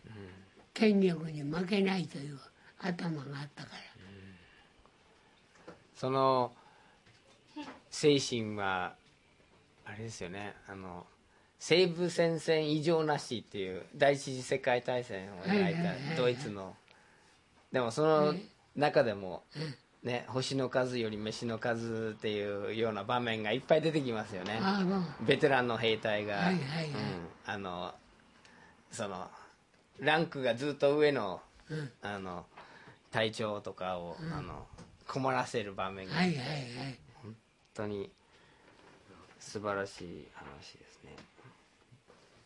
権力に負けないという頭があったから、その精神はあれですよね、西部戦線異常なしっていう第一次世界大戦を描いたドイツの。でもその中でもね、星の数より飯の数っていうような場面がいっぱい出てきますよね。ベテランの兵隊が、そのランクがずっと上の、隊長とかを、困らせる場面が、本当に素晴らしい話ですね。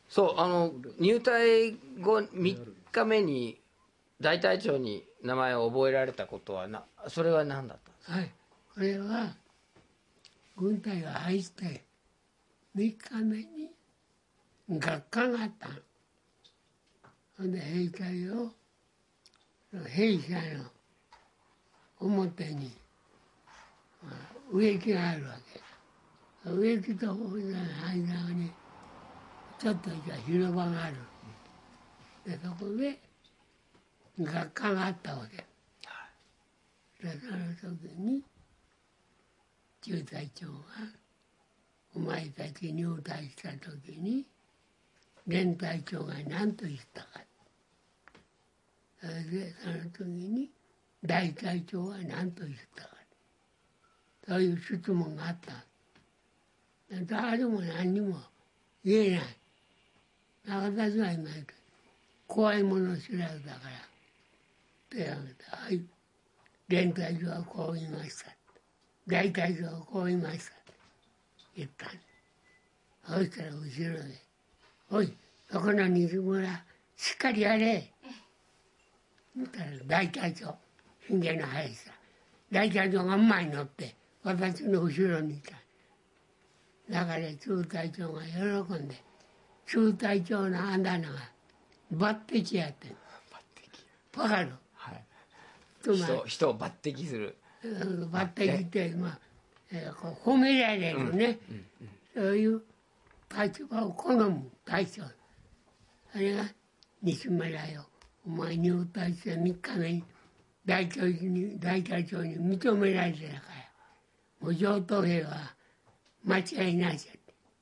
そう、入隊後3日目に大隊長に名前を覚えられたことはそれは何だったんですか？はい、これは軍隊が入って3日目に学科があった。それで兵隊を兵舎の表に植木があるわけ。植木と本社の間にちょっとした広場がある。でそこで学科があったわけ。その時に中隊長がお前たち入隊した時に連隊長が何と言ったか。それでその時に大隊長は何と言ったか。そういう質問があった。誰も何にも言えない。私は今怖いもの知らずだから。はい、連隊長はこう言いました、大隊長はこう言いましたって言ったんです。そうしたら後ろで「おいそこの西村しっかりやれ」そしたら大隊長信玄の林さん、大隊長が馬に乗って私の後ろにいた。だから中隊長が喜んで中隊長のあだ名が抜擢やってん。分かる？人を抜擢する。抜擢って、褒められるね、そういう立場を好む大将。それが西村よお前入隊して3日目に大隊長に認められてたから、もう上等兵は間違いないじゃん、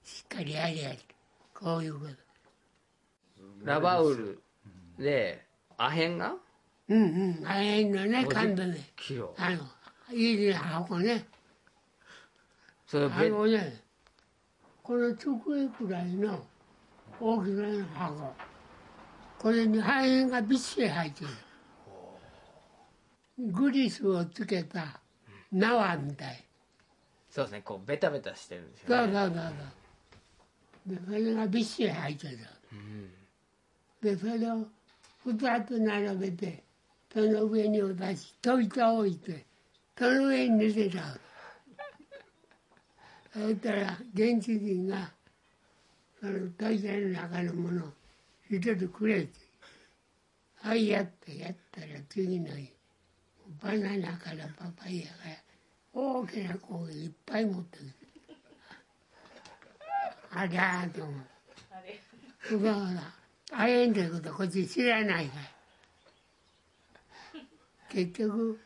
しっかりやれやれ、こういうこと。ラバウルでアヘンがアヘンのね、缶詰いい箱ね、ねこの机くらいの大きさの箱、これにアヘンがびっしり入ってる。グリスをつけた縄みたい。そうですね、こうベタベタしてるんですよね。そうで、それがびっしり入ってる。でそれを2つ並べてその上にお出し、といた置いて、その上に寝てた。そしたら現地人がそのといたの中のものを一つくれって、はいやったら次の日、バナナからパパイヤから大きなコーヒーいっぱい持ってくる。ありゃーと思う。だからアレンジのことこっち知らないから。結局、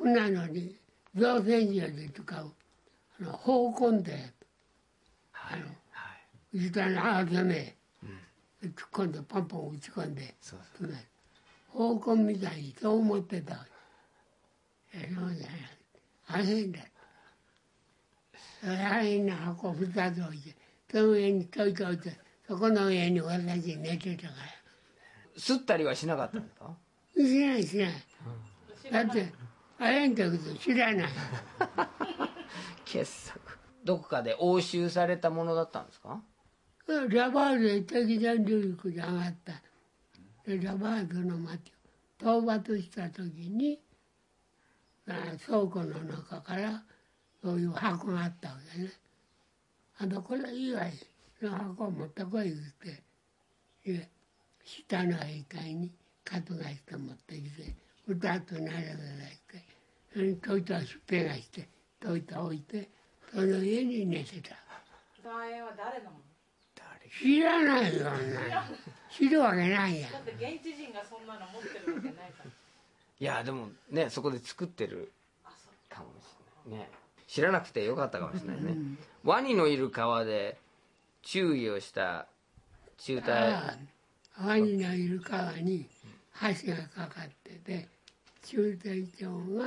うなのに造船所で使う方根で、下のあざめ、突っ込んでパンパン打ち込んで、方根みたいにそう思ってたわけ。そうじゃない。アレンだ。アレンの箱2つ置いて、その上にといておいて、そこの上に私寝てたから。すったりはしなかったんですか？しない。だってアレンジのこと知らない。傑作。どこかで押収されたものだったんですか？ラバードへ敵弾力で上がった。ラバードの町を討伐した時に、倉庫の中からそういう箱があったわけね。これいいわい。その箱を持ってこいって、下の兵隊にカトがして持ってきて、歌とならがして、それにトイタをすっぺがして、トイタ置いて、その家に寝てた。団円は誰のもの？知らないよ、知るわけないや。だって現地人がそんなの持ってるわけないから。いや、でもね、そこで作ってるかもしれないね。知らなくてよかったかもしれないね。ワニのいる川で注意をした中隊。ワニのいる川に橋がかかってて、中隊長が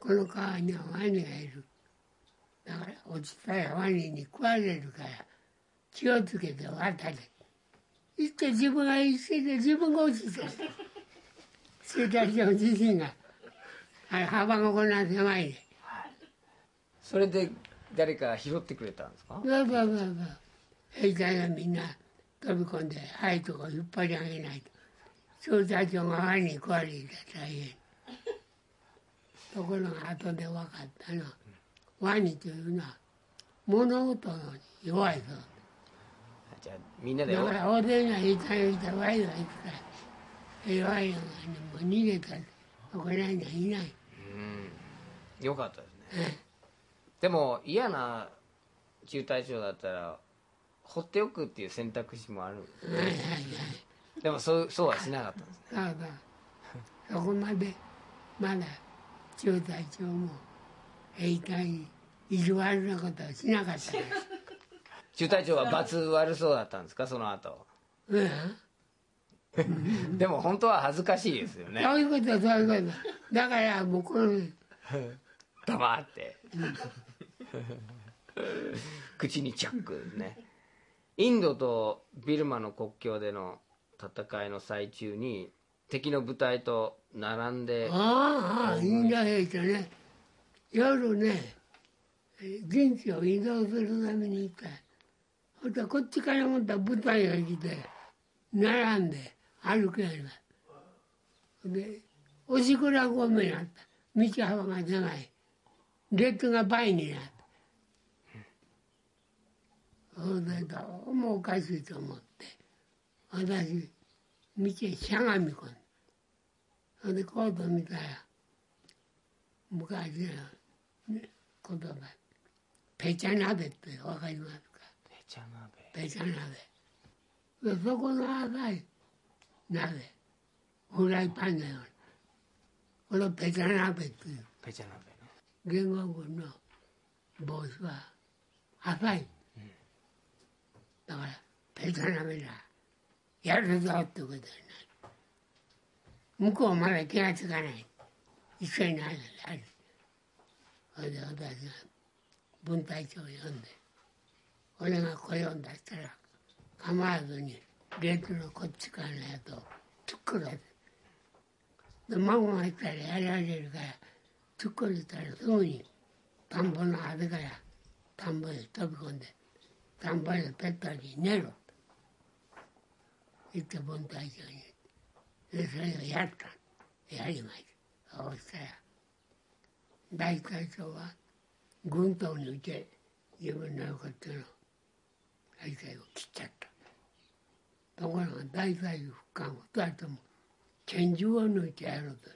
この川にはワニがいる。だから落ちたらワニに食われるから気をつけて渡れ。行って自分が生きて自分が落ちた。中隊長自身が幅がこんな狭いで。それで誰か拾ってくれたんですか？兵隊がみんな飛び込んで、はいとか引っ張り上げないと。中隊長がワニに食われたら大変。ところが後で分かったのは、ワニというのは物音に弱いそうだ。じゃあみんなで。だから大勢がいた、ワニがいたら、ワニがもう逃げたら、これはいない。よかったですね。でも嫌な中隊長だったら放っておくっていう選択肢もある。でもそうはしなかったんですね。そこまでまだ中隊長も兵隊に意地悪なことはしなかった。中隊長は罰悪そうだったんですか、その後？でも本当は恥ずかしいですよね。そういうこと。だからもうこの黙って口にチャックですね。インドとビルマの国境での戦いの最中に敵の部隊と並んで、インド兵とね、夜ね陣地を移動するために行った。ほんとこっちからもった部隊が来て並んで歩くやります。でおしくらごめになった。道幅が狭い。列が倍になった。そうだ、どうもおかしいと思って、私、道へしゃがみ込んだ。それで、コート見たら、昔の言葉、ペチャ鍋ってわかりますか？ペチャ鍋。で、そこの赤い鍋、フライパンのように。このペチャ鍋っていう。ペチャ鍋。元号軍の帽子は浅い。だからペチャ鍋だ、やるぞってことになる。向こうまだ気がつかない。一緒になる。それで私が分隊長を呼んで、俺が声を出したら構わずにレートのこっちからのやつを突っ込んで、孫が来たらやられるから突っ込んでたらすぐに田んぼのあれから田んぼへ飛び込んで、田んぼでペットに寝ろと言って分隊長に。でそれをやった。やりました。そうしたら大隊長は軍刀を抜いて自分の横手の大隊を切っちゃった。ところが大隊復官を2人とも拳銃を抜いてやろうとし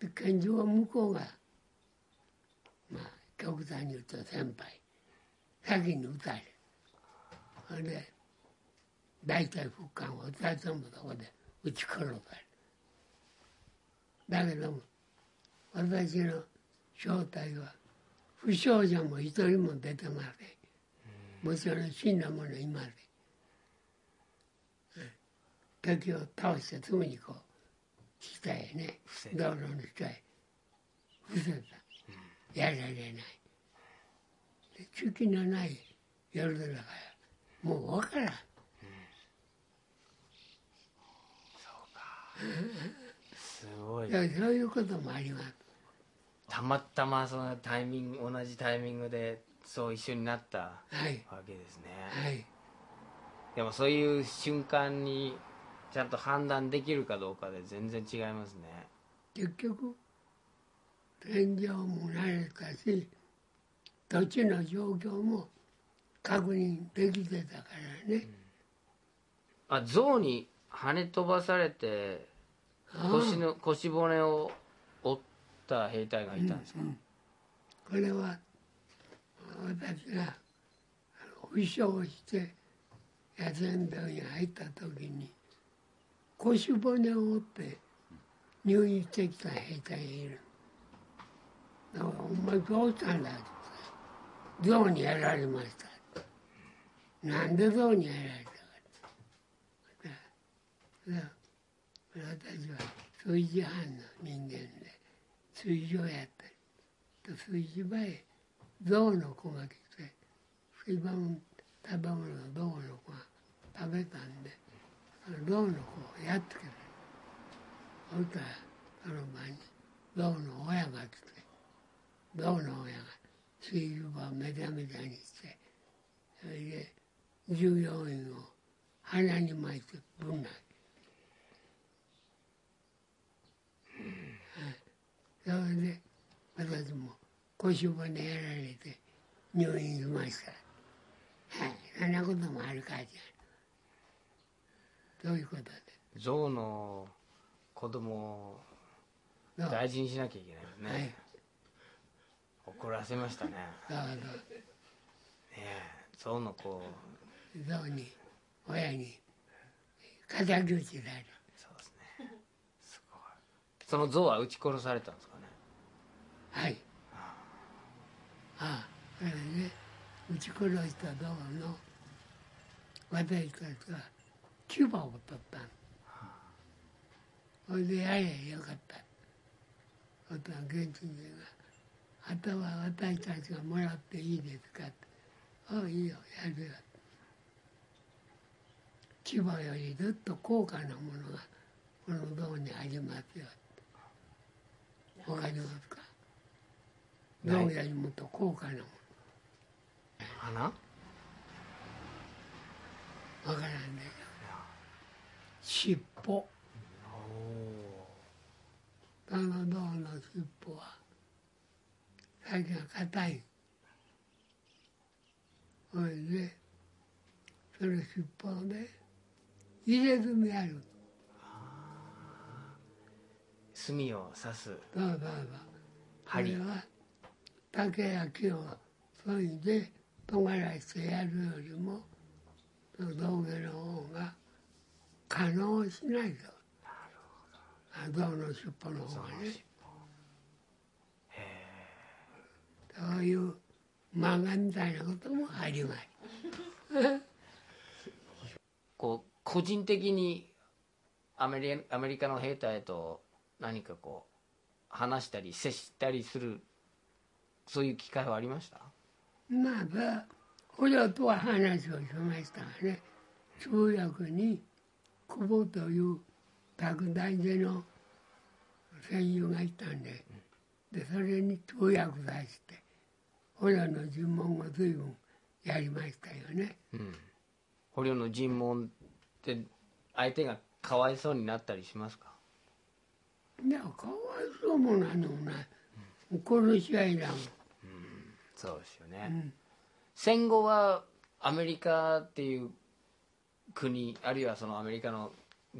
た。で拳銃は向こうがまあ極端に言うと先輩先に撃たれ、それで大隊復官を2人ともそこで撃ち殺される。だけども私の正体は負傷者も一人も出てません。もちろん死んだ者いません。敵を倒してすぐにこう下へね、道路の下へ伏せた。やられない。月のない夜だからもう分からん。すごい。そういうこともあります。たまたまそのタイミング、同じタイミングでそう一緒になったわけですね。はいはい、でもそういう瞬間にちゃんと判断できるかどうかで全然違いますね。結局天井も慣れたし土地の状況も確認できてたからね。うん、あ、象に跳ね飛ばされて腰骨を折った兵隊がいたんですか。うんうん、これは私が負傷して野戦病院入った時に腰骨を折って入院してきた兵隊がいる。だからお前どうしたんだって、象にやられました。なんで象にやられたかって。私は炊事班の人間で炊事をやったり、炊事場へ象の子が来て水分食べ物の象の子が食べたんで、その象の子をやっつけた。そしたらその場に象の親が来て、象の親が水分をめちゃめちゃにして、それで従業員を鼻に巻いてぶん投げ、それで私も腰骨やられて入院しました。はい、そんなこともあるかじゃん。どういうことで象の子供を大事にしなきゃいけないですね。はい、怒らせましたね。そうねえ、象の子を象に親に肩口される。そうですね。すごい。その象は撃ち殺されたんですか。はい、ああ、それでね、撃ち殺した象の私たちは牙を取ったの。それでやれよかった。そしたら現地人が「あとは私たちがもらっていいですか」って「ああいいよやるよ」「牙よりずっと高価なものがこの象にありますよ」って。わかりますか。どうやりもっと高価なもの。花？わからんねえよ。尻尾。その銅の尻尾は先が硬い。それでその尻尾で入れ墨やる。墨を刺す。そう。針。竹や木を削いで尖らしてやるよりもその道具の方が可能しないと。なるほど。あ、道具の尻尾の方がね。そういう漫画みたいなこともあります。こう個人的にアメリカの兵隊と何かこう話したり接したりする、そういう機会はありました？まあ捕虜とは話をしましたがね、通訳に久保という拓大での戦友がいたんで、それに通訳させて捕虜の尋問を随分やりましたよね。うん、捕虜の尋問って相手がかわいそうになったりしますか？いや、かわいそうも何でもない、殺し合いだもん、うん、そうですよね、うん、戦後はアメリカっていう国、あるいはそのアメリカの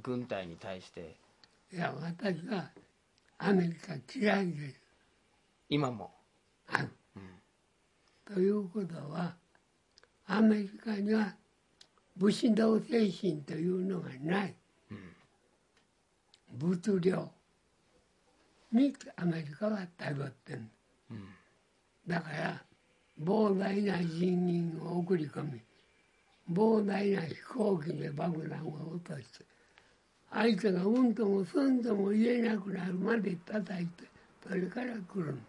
軍隊に対して、いや、私はアメリカ嫌いです、今も、はい、うん、ということはアメリカには武士道精神というのがない、うん、物量にアメリカは頼ってる、うん、だから膨大な人員を送り込み、膨大な飛行機で爆弾を落として、相手がうんともすんとも言えなくなるまで叩いて、それから来る、うん、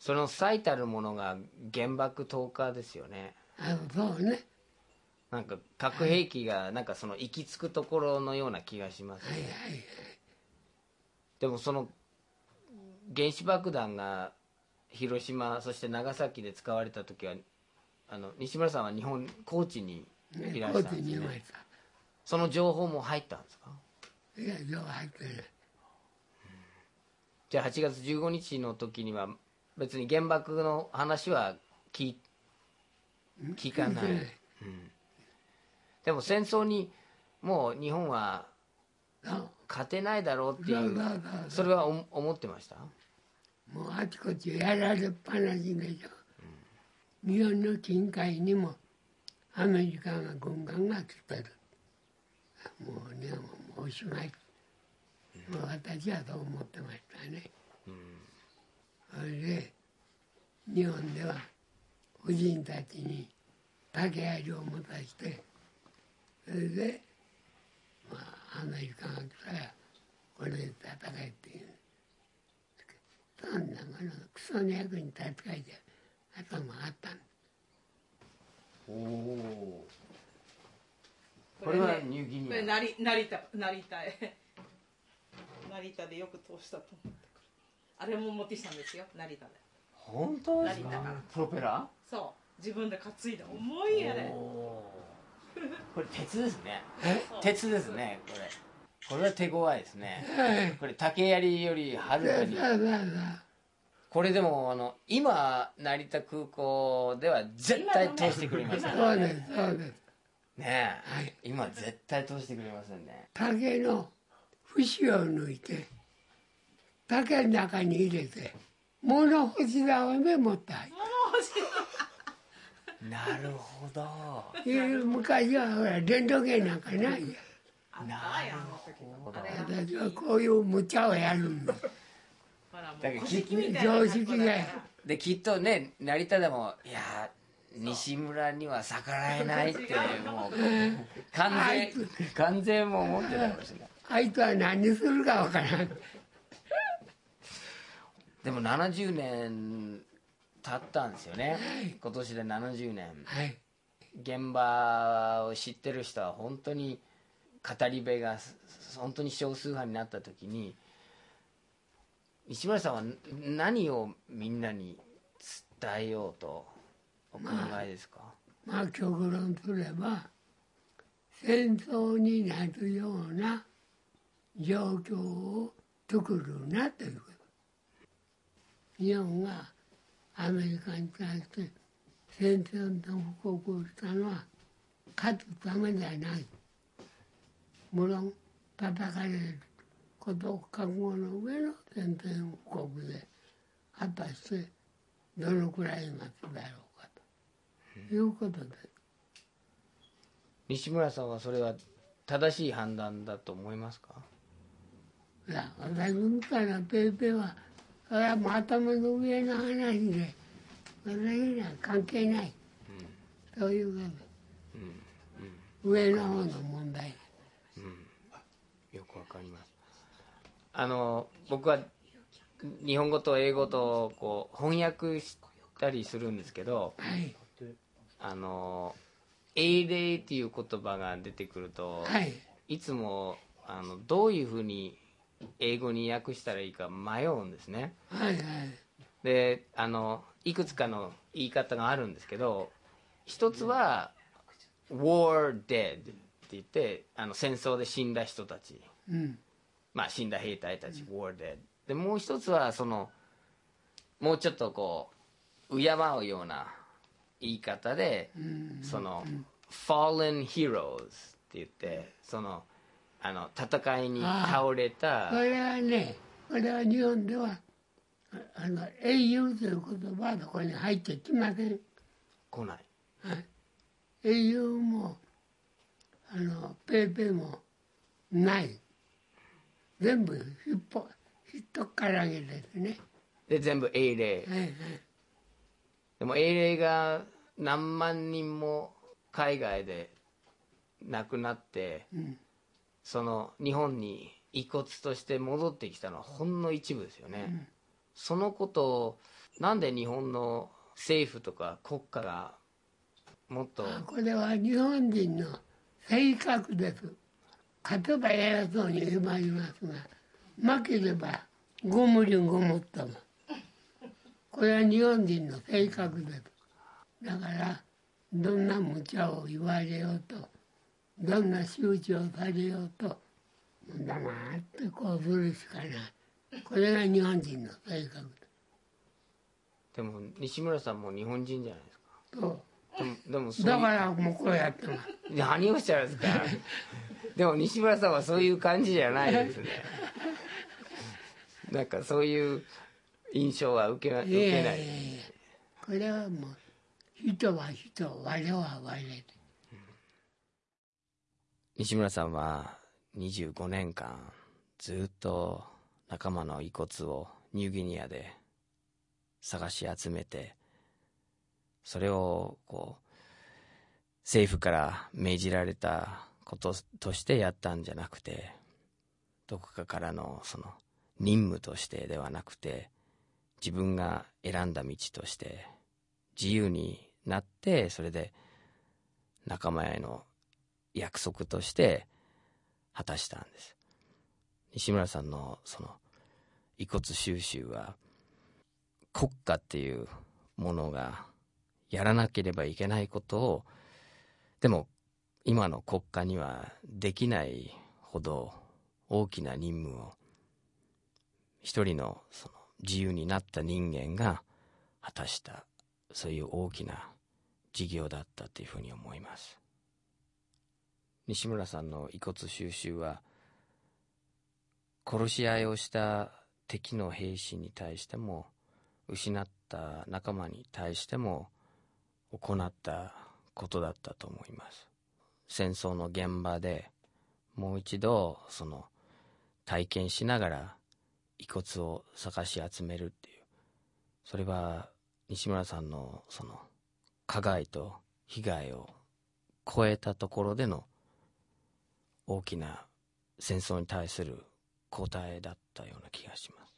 その最たるものが原爆投下ですよね。あ、そうね。なんか核兵器がなんかその行き着くところのような気がしますね。はいはいはい、でもその原子爆弾が広島そして長崎で使われた時は、西村さんは日本高知にいらっしゃったんですね。高知にいました。その情報も入ったんですか？いや、情報入ってない。じゃあ8月15日の時には別に原爆の話は聞かない、うん、でも戦争にもう日本は勝てないだろうっていう、それは思ってました？もうあちこちやられっぱなしでしょ、うん、日本の近海にもアメリカが軍艦が来てる、もうね、もうおしまい、うん、私はそう思ってましたね、うん、それで日本では婦人たちに竹槍を持たして、それで、まあ、アメリカが来たらこれで戦えっていう、そんなものクソの役に立つかいじゃ頭があったんです。おお、これはニューギニア、これ成田でよく通したと思って、あれも持ってきたんですよ、成田で。本当ですか？プロペラ？そう、自分で担いだ、重いやね。これ鉄ですね。鉄ですね、これ。これは手強いですね。これ竹槍よりはるかに。これでも今成田空港では絶対通してくれません。そうですそうです。ねえ、はい、今絶対通してくれませんね。竹の節を抜いて、竹の中に入れて、物干し竿で持って入って。なるほど。昔はほら電動芸なんかないや。私はこういう無茶をやるんだ。だけど常識がで、きっとね、成田でもいや西村には逆らえないってもう完全も思ってたかもしれない。あいつは何するかわからん。でも70年経ったんですよね、はい、今年で70年、はい、現場を知ってる人は本当に語り部が本当に少数派になった時に、西村さんは何をみんなに伝えようとお考えですか？まあ極論すれば、戦争になるような状況を作るなということ。日本がアメリカに対して戦争の報告をしたのは勝つためじゃない、もろん叩かれることを覚悟の上の戦争の報告で、果たしてどのくらい待つだろうかということです、うん、西村さんはそれは正しい判断だと思いますか？いや、私みたいなペーペーはそれは頭の上の話で、それには関係ない、うん、そういうこと、うんうん、上の方の問題、うん、よくわかります。僕は日本語と英語とこう翻訳したりするんですけど、はい、英霊っていう言葉が出てくると、はい、いつもどういうふうに英語に訳したらいいか迷うんですね、はいはい、でいくつかの言い方があるんですけど、一つは「War Dead」って言って戦争で死んだ人たち、まあ、死んだ兵隊たち、war dead。でもう一つはそのもうちょっとこう敬うような言い方で、その fallen heroes って言ってその戦いに倒れた。これはね、これは日本では英雄という言葉はここに入ってきません。来ない。英雄もペーペーもない。全部ひっからげですね。で全部英霊。はいはい、でも英霊が何万人も海外で亡くなって、その日本に遺骨として戻ってきたのはほんの一部ですよね。そのことをなんで日本の政府とか国家がもっとこれは日本人の性格です。勝てば偉そうに言いますが、負ければご無理ごもっとも。これは日本人の性格です。だからどんな無茶を言われようと、どんな周知をされようと、黙ってこうするしかない。これが日本人の性格です。でも西村さんも日本人じゃないですか。でもそうだからもうこうやってます。何をおっしゃるんですか。でも西村さんはそういう感じじゃないですね。なんかそういう印象は受けない。これはもう人は人、我は我で。西村さんは25年間ずっと仲間の遺骨をニューギニアで探し集めて、それをこう政府から命じられたこととしてやったんじゃなくて、どこかからのその任務としてではなくて、自分が選んだ道として自由になって、それで仲間への約束として果たしたんです。西村さんのその遺骨収集は、国家っていうものがやらなければいけないことを、でも今の国家にはできないほど大きな任務を一人のその自由になった人間が果たした、そういう大きな事業だったというふうに思います。西村さんの遺骨収集は、殺し合いをした敵の兵士に対しても、失った仲間に対しても行ったことだったと思います。戦争の現場でもう一度その体験しながら遺骨を探し集めるっていう、それは西村さんのその加害と被害を超えたところでの大きな戦争に対する答えだったような気がします。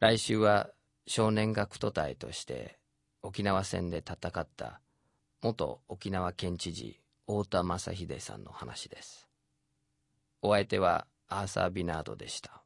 来週は少年学徒隊として沖縄戦で戦った元沖縄県知事太田昌秀さんの話です。お相手はアーサー・ビナードでした。